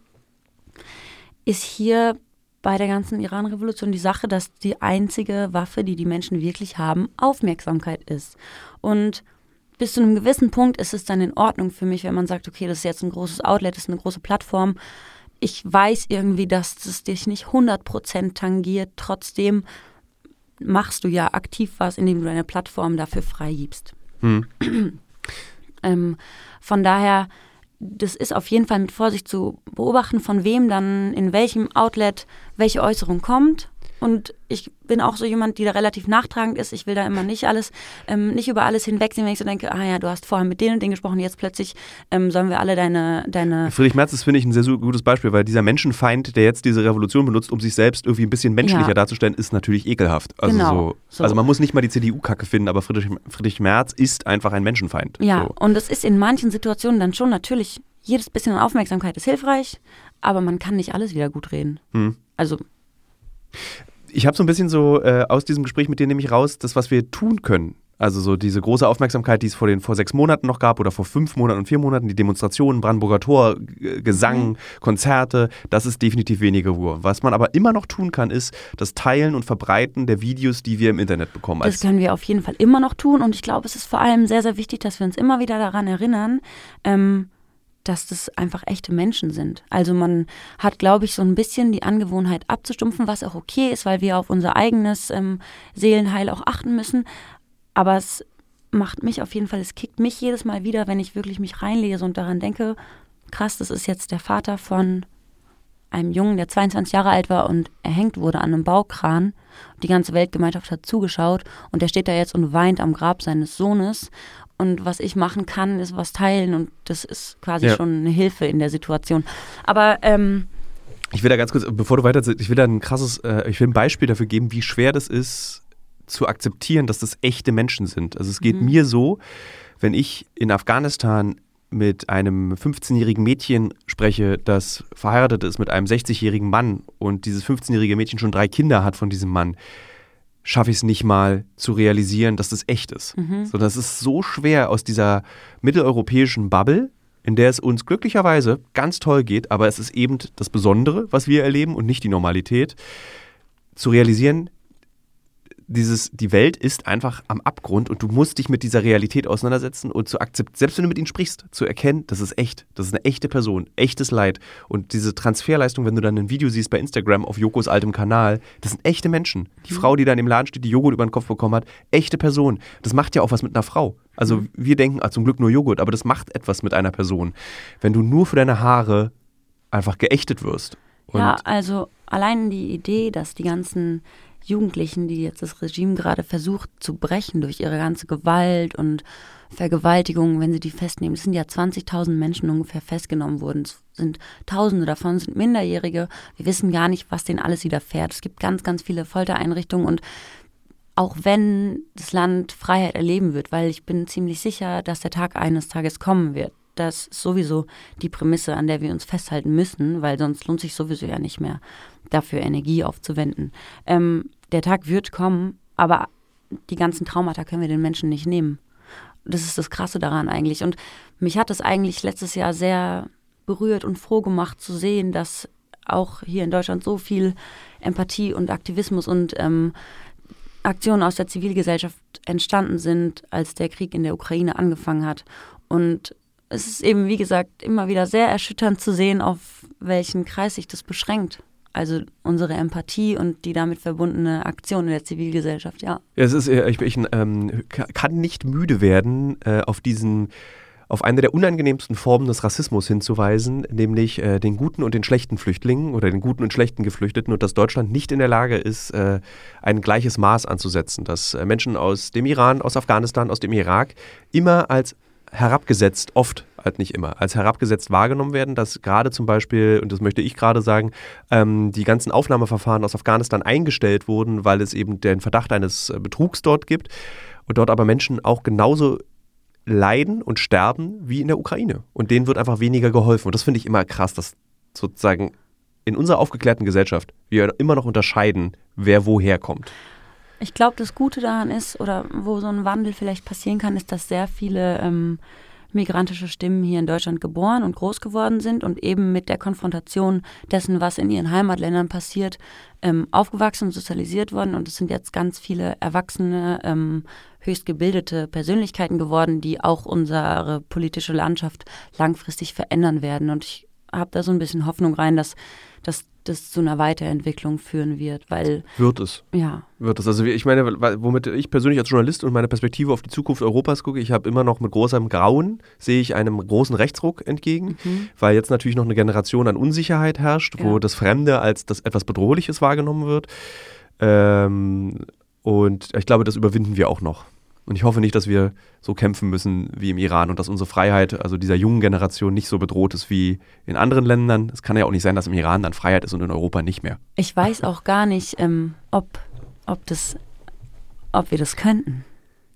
ist hier bei der ganzen Iran-Revolution die Sache, dass die einzige Waffe, die die Menschen wirklich haben, Aufmerksamkeit ist. Und bis zu einem gewissen Punkt ist es dann in Ordnung für mich, wenn man sagt, okay, das ist jetzt ein großes Outlet, das ist eine große Plattform. Ich weiß irgendwie, dass das dich nicht hundert Prozent tangiert. Trotzdem machst du ja aktiv was, indem du deine Plattform dafür freigibst. Hm. Ähm, von daher, das ist auf jeden Fall mit Vorsicht zu beobachten, von wem dann in welchem Outlet welche Äußerung kommt. Und ich bin auch so jemand, die da relativ nachtragend ist. Ich will da immer nicht alles, ähm, nicht über alles hinwegsehen, wenn ich so denke, ah ja, du hast vorher mit denen und denen gesprochen, jetzt plötzlich ähm, sollen wir alle deine... deine Friedrich Merz ist, finde ich, ein sehr gutes Beispiel, weil dieser Menschenfeind, der jetzt diese Revolution benutzt, um sich selbst irgendwie ein bisschen menschlicher ja. darzustellen, ist natürlich ekelhaft. Also, genau. so, also man muss nicht mal die C D U-Kacke finden, aber Friedrich, Friedrich Merz ist einfach ein Menschenfeind. Ja, so. Und das ist in manchen Situationen dann schon natürlich, jedes bisschen Aufmerksamkeit ist hilfreich, aber man kann nicht alles wieder gut reden. Hm. Also... Ich habe so ein bisschen so äh, aus diesem Gespräch mit dir nämlich raus, das, was wir tun können. Also so diese große Aufmerksamkeit, die es vor den vor sechs Monaten noch gab oder vor fünf Monaten und vier Monaten, die Demonstrationen, Brandenburger Tor, G- Gesang, mhm. Konzerte, das ist definitiv weniger Ruhe. Was man aber immer noch tun kann, ist das Teilen und Verbreiten der Videos, die wir im Internet bekommen. Das können wir auf jeden Fall immer noch tun und ich glaube, es ist vor allem sehr, sehr wichtig, dass wir uns immer wieder daran erinnern, ähm, dass das einfach echte Menschen sind. Also man hat, glaube ich, so ein bisschen die Angewohnheit abzustumpfen, was auch okay ist, weil wir auf unser eigenes ähm, Seelenheil auch achten müssen. Aber es macht mich auf jeden Fall, es kickt mich jedes Mal wieder, wenn ich wirklich mich reinlese und daran denke, krass, das ist jetzt der Vater von einem Jungen, der zweiundzwanzig Jahre alt war und erhängt wurde an einem Baukran. Die ganze Weltgemeinschaft hat zugeschaut und der steht da jetzt und weint am Grab seines Sohnes. Und was ich machen kann, ist was teilen und das ist quasi ja. schon eine Hilfe in der Situation. Aber ähm, ich will da ganz kurz, bevor du weiter, ich will da ein krasses, äh, ich will ein Beispiel dafür geben, wie schwer das ist, zu akzeptieren, dass das echte Menschen sind. Also es geht mhm. mir so, wenn ich in Afghanistan mit einem fünfzehnjährigen Mädchen spreche, das verheiratet ist mit einem sechzigjährigen Mann und dieses fünfzehnjährige Mädchen schon drei Kinder hat von diesem Mann, schaffe ich es nicht mal zu realisieren, dass das echt ist. Mhm. So, das ist so schwer aus dieser mitteleuropäischen Bubble, in der es uns glücklicherweise ganz toll geht, aber es ist eben das Besondere, was wir erleben und nicht die Normalität, zu realisieren, dieses, die Welt ist einfach am Abgrund und du musst dich mit dieser Realität auseinandersetzen und zu akzeptieren, selbst wenn du mit ihnen sprichst, zu erkennen, das ist echt, das ist eine echte Person, echtes Leid und diese Transferleistung, wenn du dann ein Video siehst bei Instagram auf Jokos altem Kanal, das sind echte Menschen. Die mhm. Frau, die da in dem Laden steht, die Joghurt über den Kopf bekommen hat, echte Person. Das macht ja auch was mit einer Frau. Also mhm. wir denken, ah, zum Glück nur Joghurt, aber das macht etwas mit einer Person, wenn du nur für deine Haare einfach geächtet wirst. Und ja, also allein die Idee, dass die ganzen Jugendlichen, die jetzt das Regime gerade versucht zu brechen durch ihre ganze Gewalt und Vergewaltigung, wenn sie die festnehmen. Es sind ja zwanzigtausend Menschen ungefähr festgenommen worden. Es sind Tausende davon, sind Minderjährige. Wir wissen gar nicht, was denen alles widerfährt. Es gibt ganz, ganz viele Foltereinrichtungen und auch wenn das Land Freiheit erleben wird, weil ich bin ziemlich sicher, dass der Tag eines Tages kommen wird. Das ist sowieso die Prämisse, an der wir uns festhalten müssen, weil sonst lohnt sich sowieso ja nicht mehr, dafür Energie aufzuwenden. Ähm, der Tag wird kommen, aber die ganzen Traumata können wir den Menschen nicht nehmen. Das ist das Krasse daran eigentlich. Und mich hat es eigentlich letztes Jahr sehr berührt und froh gemacht zu sehen, dass auch hier in Deutschland so viel Empathie und Aktivismus und ähm, Aktionen aus der Zivilgesellschaft entstanden sind, als der Krieg in der Ukraine angefangen hat. Und es ist eben, wie gesagt, immer wieder sehr erschütternd zu sehen, auf welchen Kreis sich das beschränkt. Also unsere Empathie und die damit verbundene Aktion in der Zivilgesellschaft, ja. Es ist, ich, ich ähm, kann nicht müde werden, äh, auf diesen, auf eine der unangenehmsten Formen des Rassismus hinzuweisen, nämlich äh, den guten und den schlechten Flüchtlingen oder den guten und schlechten Geflüchteten und dass Deutschland nicht in der Lage ist, äh, ein gleiches Maß anzusetzen. Dass äh, Menschen aus dem Iran, aus Afghanistan, aus dem Irak immer als herabgesetzt, oft halt nicht immer, als herabgesetzt wahrgenommen werden, dass gerade zum Beispiel, und das möchte ich gerade sagen, ähm, die ganzen Aufnahmeverfahren aus Afghanistan eingestellt wurden, weil es eben den Verdacht eines Betrugs dort gibt und dort aber Menschen auch genauso leiden und sterben wie in der Ukraine. Und denen wird einfach weniger geholfen. Und das finde ich immer krass, dass sozusagen in unserer aufgeklärten Gesellschaft wir immer noch unterscheiden, wer woher kommt. Ich glaube, das Gute daran ist, oder wo so ein Wandel vielleicht passieren kann, ist, dass sehr viele ähm, migrantische Stimmen hier in Deutschland geboren und groß geworden sind und eben mit der Konfrontation dessen, was in ihren Heimatländern passiert, ähm, aufgewachsen und sozialisiert worden. Und es sind jetzt ganz viele erwachsene, ähm, höchst gebildete Persönlichkeiten geworden, die auch unsere politische Landschaft langfristig verändern werden. Und ich habe da so ein bisschen Hoffnung rein, dass das das zu einer Weiterentwicklung führen wird, weil... Wird es. Ja. Wird es. Also ich meine, womit ich persönlich als Journalist und meine Perspektive auf die Zukunft Europas gucke, ich habe immer noch mit großem Grauen, sehe ich einem großen Rechtsruck entgegen, mhm. weil jetzt natürlich noch eine Generation an Unsicherheit herrscht, ja. wo das Fremde als das etwas Bedrohliches wahrgenommen wird. Ähm, und ich glaube, das überwinden wir auch noch. Und ich hoffe nicht, dass wir so kämpfen müssen wie im Iran und dass unsere Freiheit, also dieser jungen Generation, nicht so bedroht ist wie in anderen Ländern. Es kann ja auch nicht sein, dass im Iran dann Freiheit ist und in Europa nicht mehr. Ich weiß auch gar nicht, ähm, ob, ob, das, ob wir das könnten.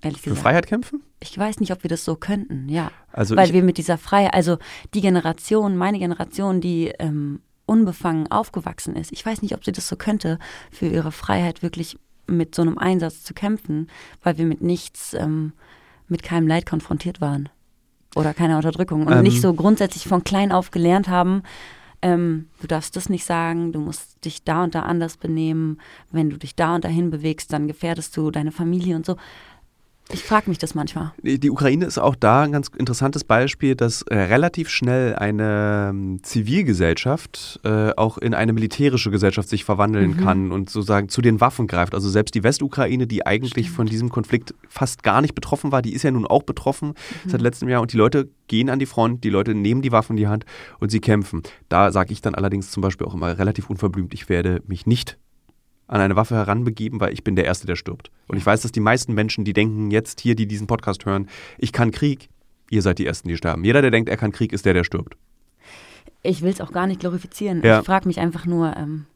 Ehrlich gesagt. Für Freiheit kämpfen? Ich weiß nicht, ob wir das so könnten, ja. Also Weil wir mit dieser Freiheit, also die Generation, meine Generation, die ähm, unbefangen aufgewachsen ist, ich weiß nicht, ob sie das so könnte, für ihre Freiheit wirklich mit so einem Einsatz zu kämpfen, weil wir mit nichts, ähm, mit keinem Leid konfrontiert waren oder keiner Unterdrückung und ähm, nicht so grundsätzlich von klein auf gelernt haben, ähm, du darfst das nicht sagen, du musst dich da und da anders benehmen, wenn du dich da und dahin bewegst, dann gefährdest du deine Familie und so. Ich frage mich das manchmal. Die Ukraine ist auch da ein ganz interessantes Beispiel, dass äh, relativ schnell eine ähm, Zivilgesellschaft äh, auch in eine militärische Gesellschaft sich verwandeln mhm. kann und sozusagen zu den Waffen greift. Also selbst die Westukraine, die eigentlich Stimmt. von diesem Konflikt fast gar nicht betroffen war, die ist ja nun auch betroffen mhm. seit letztem Jahr und die Leute gehen an die Front, die Leute nehmen die Waffen in die Hand und sie kämpfen. Da sage ich dann allerdings zum Beispiel auch immer relativ unverblümt, ich werde mich nicht an eine Waffe heranbegeben, weil ich bin der Erste, der stirbt. Und ich weiß, dass die meisten Menschen, die denken jetzt hier, die diesen Podcast hören, ich kann Krieg, ihr seid die Ersten, die sterben. Jeder, der denkt, er kann Krieg, ist der, der stirbt. Ich will es auch gar nicht glorifizieren. Ja. Ich frage mich einfach nur, ähm,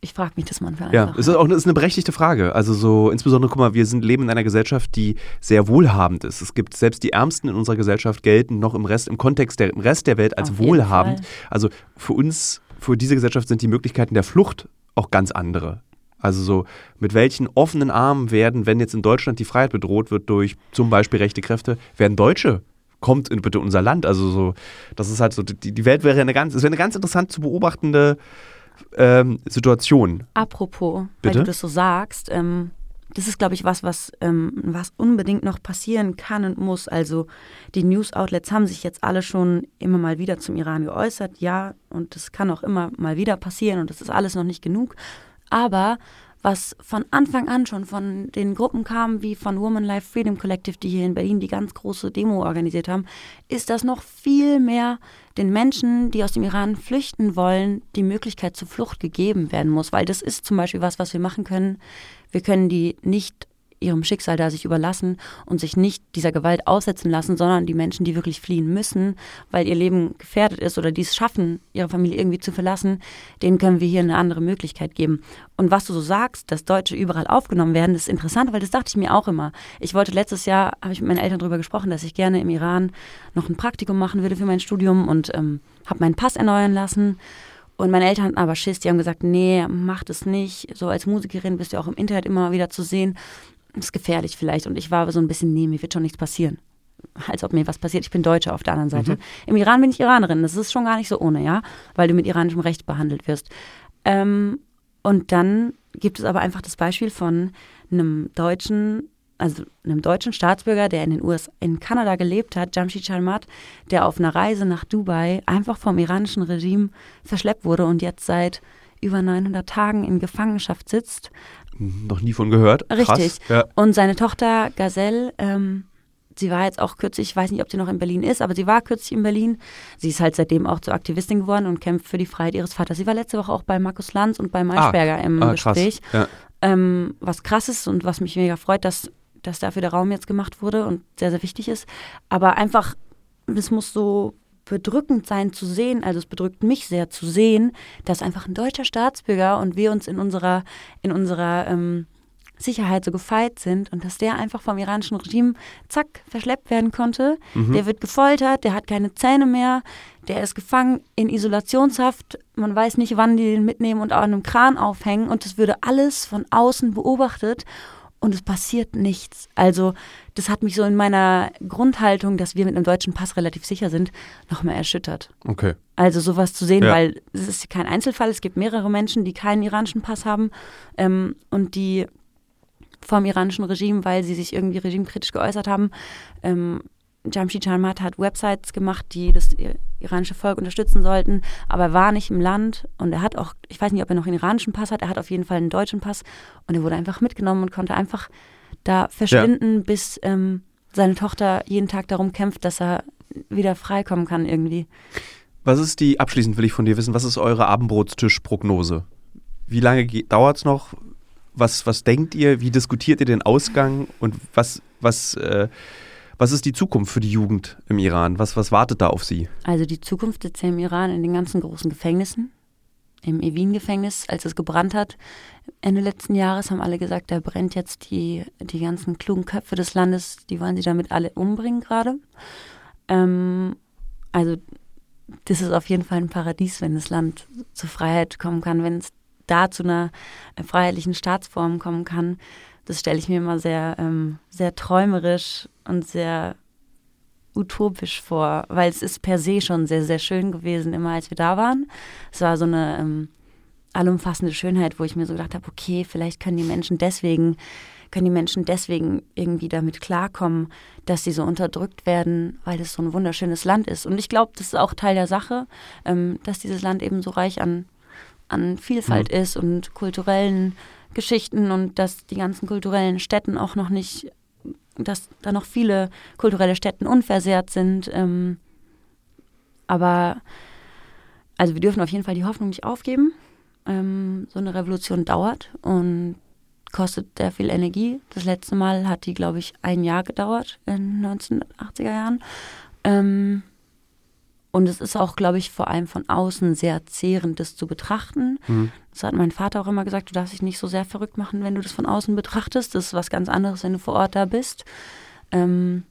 ich frage mich das manchmal einfach. Ja, es ist auch es ist eine berechtigte Frage. Also so, insbesondere, guck mal, wir sind, leben in einer Gesellschaft, die sehr wohlhabend ist. Es gibt selbst die Ärmsten in unserer Gesellschaft gelten noch im Rest, im Kontext der, im Rest der Welt als wohlhabend. Also für uns, für diese Gesellschaft sind die Möglichkeiten der Flucht auch ganz andere. Also so, mit welchen offenen Armen werden, wenn jetzt in Deutschland die Freiheit bedroht wird durch zum Beispiel rechte Kräfte, werden Deutsche, kommt in bitte unser Land. Also so, das ist halt so, die, die Welt wäre eine ganz, es wäre eine ganz interessant zu beobachtende ähm, Situation. Apropos, bitte? Weil du das so sagst, ähm, das ist, glaube ich, was, was, ähm, was unbedingt noch passieren kann und muss. Also die News-Outlets haben sich jetzt alle schon immer mal wieder zum Iran geäußert, ja, und das kann auch immer mal wieder passieren und das ist alles noch nicht genug. Aber was von Anfang an schon von den Gruppen kam, wie von Woman Life Freedom Collective, die hier in Berlin die ganz große Demo organisiert haben, ist, dass noch viel mehr den Menschen, die aus dem Iran flüchten wollen, die Möglichkeit zur Flucht gegeben werden muss. Weil das ist zum Beispiel was, was wir machen können. Wir können die nicht ihrem Schicksal da sich überlassen und sich nicht dieser Gewalt aussetzen lassen, sondern die Menschen, die wirklich fliehen müssen, weil ihr Leben gefährdet ist oder die es schaffen, ihre Familie irgendwie zu verlassen, denen können wir hier eine andere Möglichkeit geben. Und was du so sagst, dass Deutsche überall aufgenommen werden, das ist interessant, weil das dachte ich mir auch immer. Ich wollte letztes Jahr, habe ich mit meinen Eltern darüber gesprochen, dass ich gerne im Iran noch ein Praktikum machen würde für mein Studium und ähm, habe meinen Pass erneuern lassen. Und meine Eltern hatten aber Schiss, die haben gesagt, nee, mach das nicht. So als Musikerin bist du auch im Internet immer wieder zu sehen. Das ist gefährlich vielleicht. Und ich war so ein bisschen, nee, mir wird schon nichts passieren. Als ob mir was passiert. Ich bin Deutsche auf der anderen Seite. Mhm. Im Iran bin ich Iranerin. Das ist schon gar nicht so ohne, ja? Weil du mit iranischem Recht behandelt wirst. Ähm, und dann gibt es aber einfach das Beispiel von einem deutschen, also einem deutschen Staatsbürger, der in den U S A, in Kanada gelebt hat, Jamshid Sharmahd, der auf einer Reise nach Dubai einfach vom iranischen Regime verschleppt wurde und jetzt seit über neunhundert Tagen in Gefangenschaft sitzt. Noch nie von gehört. Richtig. Krass. Ja. Und seine Tochter Gazelle, ähm, sie war jetzt auch kürzlich, ich weiß nicht, ob sie noch in Berlin ist, aber sie war kürzlich in Berlin. Sie ist halt seitdem auch zur Aktivistin geworden und kämpft für die Freiheit ihres Vaters. Sie war letzte Woche auch bei Markus Lanz und bei Maischberger ah, im ah, Gespräch. Krass. Ja. Ähm, was krass ist und was mich mega freut, dass, dass dafür der Raum jetzt gemacht wurde und sehr, sehr wichtig ist. Aber einfach, es muss so bedrückend sein zu sehen, also es bedrückt mich sehr zu sehen, dass einfach ein deutscher Staatsbürger und wir uns in unserer, in unserer ähm, Sicherheit so gefeit sind und dass der einfach vom iranischen Regime, zack, verschleppt werden konnte. Mhm. Der wird gefoltert, der hat keine Zähne mehr, der ist gefangen in Isolationshaft, man weiß nicht, wann die den mitnehmen und an einem Kran aufhängen und das würde alles von außen beobachtet und es passiert nichts. Also das hat mich so in meiner Grundhaltung, dass wir mit einem deutschen Pass relativ sicher sind, nochmal erschüttert. Okay. Also sowas zu sehen, ja. Weil es ist kein Einzelfall, es gibt mehrere Menschen, die keinen iranischen Pass haben ähm, und die vom iranischen Regime, weil sie sich irgendwie regimekritisch geäußert haben. Ähm, Jamshid Sharmahd hat Websites gemacht, die das iranische Volk unterstützen sollten, aber er war nicht im Land und er hat auch, ich weiß nicht, ob er noch einen iranischen Pass hat, er hat auf jeden Fall einen deutschen Pass und er wurde einfach mitgenommen und konnte einfach da verschwinden, ja. bis ähm, seine Tochter jeden Tag darum kämpft, dass er wieder freikommen kann irgendwie. Was ist die, abschließend will ich von dir wissen, was ist eure Abendbrotstischprognose? Wie lange dauert es noch? Was, was denkt ihr? Wie diskutiert ihr den Ausgang? Und was, was, äh, was ist die Zukunft für die Jugend im Iran? Was, was wartet da auf sie? Also die Zukunft sitzt ja im Iran in den ganzen großen Gefängnissen. Im Evin-Gefängnis, als es gebrannt hat, Ende letzten Jahres, haben alle gesagt, da brennt jetzt die, die ganzen klugen Köpfe des Landes, die wollen sie damit alle umbringen gerade. Ähm, also das ist auf jeden Fall ein Paradies, wenn das Land zur Freiheit kommen kann, wenn es da zu einer freiheitlichen Staatsform kommen kann. Das stelle ich mir immer sehr, ähm, sehr träumerisch und sehr utopisch vor, weil es ist per se schon sehr, sehr schön gewesen, immer als wir da waren. Es war so eine ähm, allumfassende Schönheit, wo ich mir so gedacht habe, okay, vielleicht können die Menschen deswegen, können die Menschen deswegen irgendwie damit klarkommen, dass sie so unterdrückt werden, weil es so ein wunderschönes Land ist. Und ich glaube, das ist auch Teil der Sache, ähm, dass dieses Land eben so reich an, an Vielfalt mhm. ist und kulturellen Geschichten und dass die ganzen kulturellen Stätten auch noch nicht, dass da noch viele kulturelle Stätten unversehrt sind. Ähm, aber also wir dürfen auf jeden Fall die Hoffnung nicht aufgeben. Ähm, so eine Revolution dauert und kostet sehr viel Energie. Das letzte Mal hat die, glaube ich, ein Jahr gedauert in den neunzehnhundertachtziger Jahren. Ähm, und es ist auch, glaube ich, vor allem von außen sehr zehrend, das zu betrachten. Mhm. Das hat mein Vater auch immer gesagt, du darfst dich nicht so sehr verrückt machen, wenn du das von außen betrachtest. Das ist was ganz anderes, wenn du vor Ort da bist. Ähm,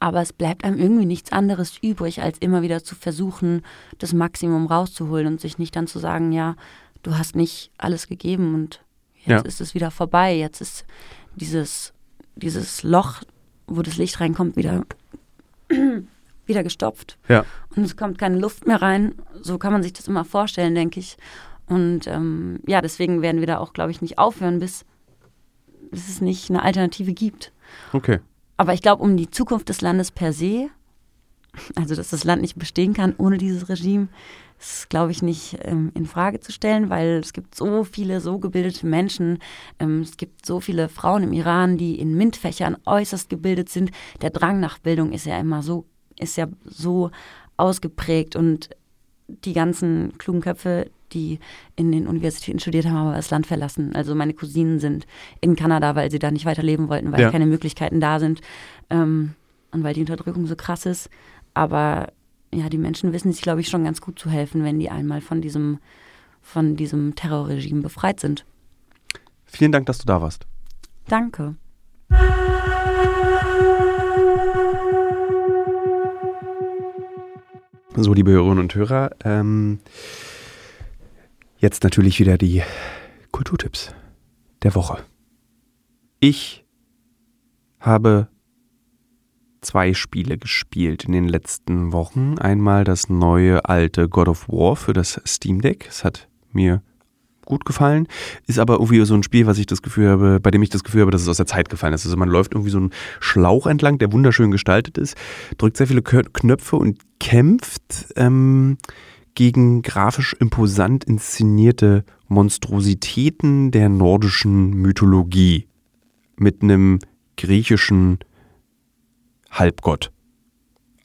aber es bleibt einem irgendwie nichts anderes übrig, als immer wieder zu versuchen, das Maximum rauszuholen und sich nicht dann zu sagen, ja, du hast nicht alles gegeben und jetzt ja. ist es wieder vorbei. Jetzt ist dieses, dieses Loch, wo das Licht reinkommt, wieder... wieder gestopft ja. und es kommt keine Luft mehr rein. So kann man sich das immer vorstellen, denke ich. Und ähm, ja, deswegen werden wir da auch, glaube ich, nicht aufhören, bis, bis es nicht eine Alternative gibt. Okay. Aber ich glaube, um die Zukunft des Landes per se, also dass das Land nicht bestehen kann ohne dieses Regime, ist, glaube ich, nicht ähm, in Frage zu stellen, weil es gibt so viele so gebildete Menschen, ähm, es gibt so viele Frauen im Iran, die in MINT-Fächern äußerst gebildet sind. Der Drang nach Bildung ist ja immer so ist ja so ausgeprägt und die ganzen klugen Köpfe, die in den Universitäten studiert haben, haben das Land verlassen. Also meine Cousinen sind in Kanada, weil sie da nicht weiter leben wollten, weil ja. keine Möglichkeiten da sind ähm, und weil die Unterdrückung so krass ist. Aber ja, die Menschen wissen sich, glaube ich, schon ganz gut zu helfen, wenn die einmal von diesem, von diesem Terrorregime befreit sind. Vielen Dank, dass du da warst. Danke. So, liebe Hörerinnen und Hörer, ähm, jetzt natürlich wieder die Kulturtipps der Woche. Ich habe zwei Spiele gespielt in den letzten Wochen. Einmal das neue alte God of War für das Steam Deck. Es hat mir gut gefallen, ist aber irgendwie so ein Spiel, was ich das Gefühl habe, bei dem ich das Gefühl habe, dass es aus der Zeit gefallen ist. Also man läuft irgendwie so einen Schlauch entlang, der wunderschön gestaltet ist, drückt sehr viele Knöpfe und kämpft ähm, gegen grafisch imposant inszenierte Monstrositäten der nordischen Mythologie mit einem griechischen Halbgott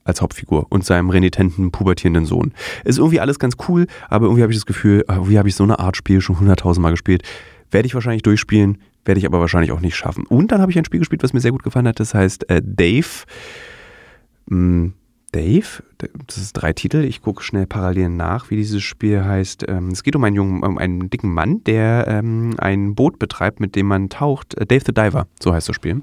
als Hauptfigur und seinem renitenten, pubertierenden Sohn. Ist irgendwie alles ganz cool, aber irgendwie habe ich das Gefühl, irgendwie habe ich so eine Art Spiel schon hunderttausend Mal gespielt. Werde ich wahrscheinlich durchspielen, werde ich aber wahrscheinlich auch nicht schaffen. Und dann habe ich ein Spiel gespielt, was mir sehr gut gefallen hat, das heißt äh, Dave, mh, Dave, das ist drei Titel, ich gucke schnell parallel nach, wie dieses Spiel heißt. Es geht um einen jungen, um einen dicken Mann, der ein Boot betreibt, mit dem man taucht. Dave the Diver, so heißt das Spiel.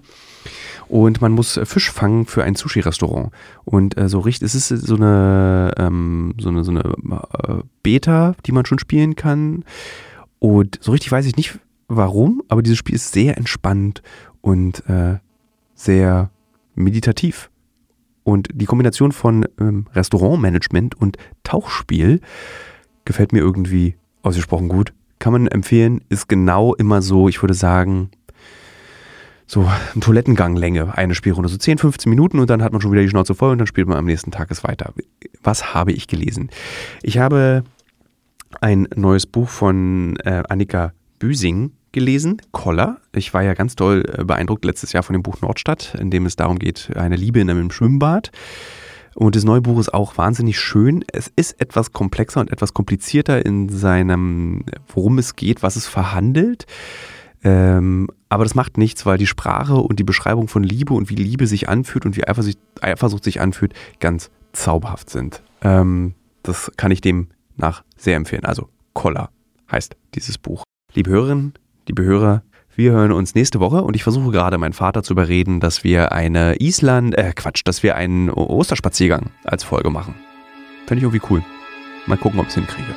Und man muss Fisch fangen für ein Sushi-Restaurant. Und so richtig, es ist so eine, so eine, so eine Beta, die man schon spielen kann. Und so richtig weiß ich nicht, warum, aber dieses Spiel ist sehr entspannt und sehr meditativ. Und die Kombination von ähm, Restaurantmanagement und Tauchspiel gefällt mir irgendwie ausgesprochen gut. Kann man empfehlen, ist genau immer so, ich würde sagen, so ein Toilettenganglänge, eine Spielrunde, so zehn, fünfzehn Minuten und dann hat man schon wieder die Schnauze voll und dann spielt man am nächsten Tag es weiter. Was habe ich gelesen? Ich habe ein neues Buch von äh, Annika Büsing gelesen, Koller. Ich war ja ganz doll beeindruckt letztes Jahr von dem Buch Nordstadt, in dem es darum geht, eine Liebe in einem Schwimmbad. Und das neue Buch ist auch wahnsinnig schön. Es ist etwas komplexer und etwas komplizierter in seinem, worum es geht, was es verhandelt. Ähm, aber das macht nichts, weil die Sprache und die Beschreibung von Liebe und wie Liebe sich anfühlt und wie Eifersucht, Eifersucht sich anfühlt, ganz zauberhaft sind. Ähm, das kann ich demnach sehr empfehlen. Also Koller heißt dieses Buch. Liebe Hörerinnen, liebe Hörer, wir hören uns nächste Woche und ich versuche gerade meinen Vater zu überreden, dass wir eine Island, äh Quatsch, dass wir einen Osterspaziergang als Folge machen. Fände ich irgendwie cool. Mal gucken, ob ich es hinkriege.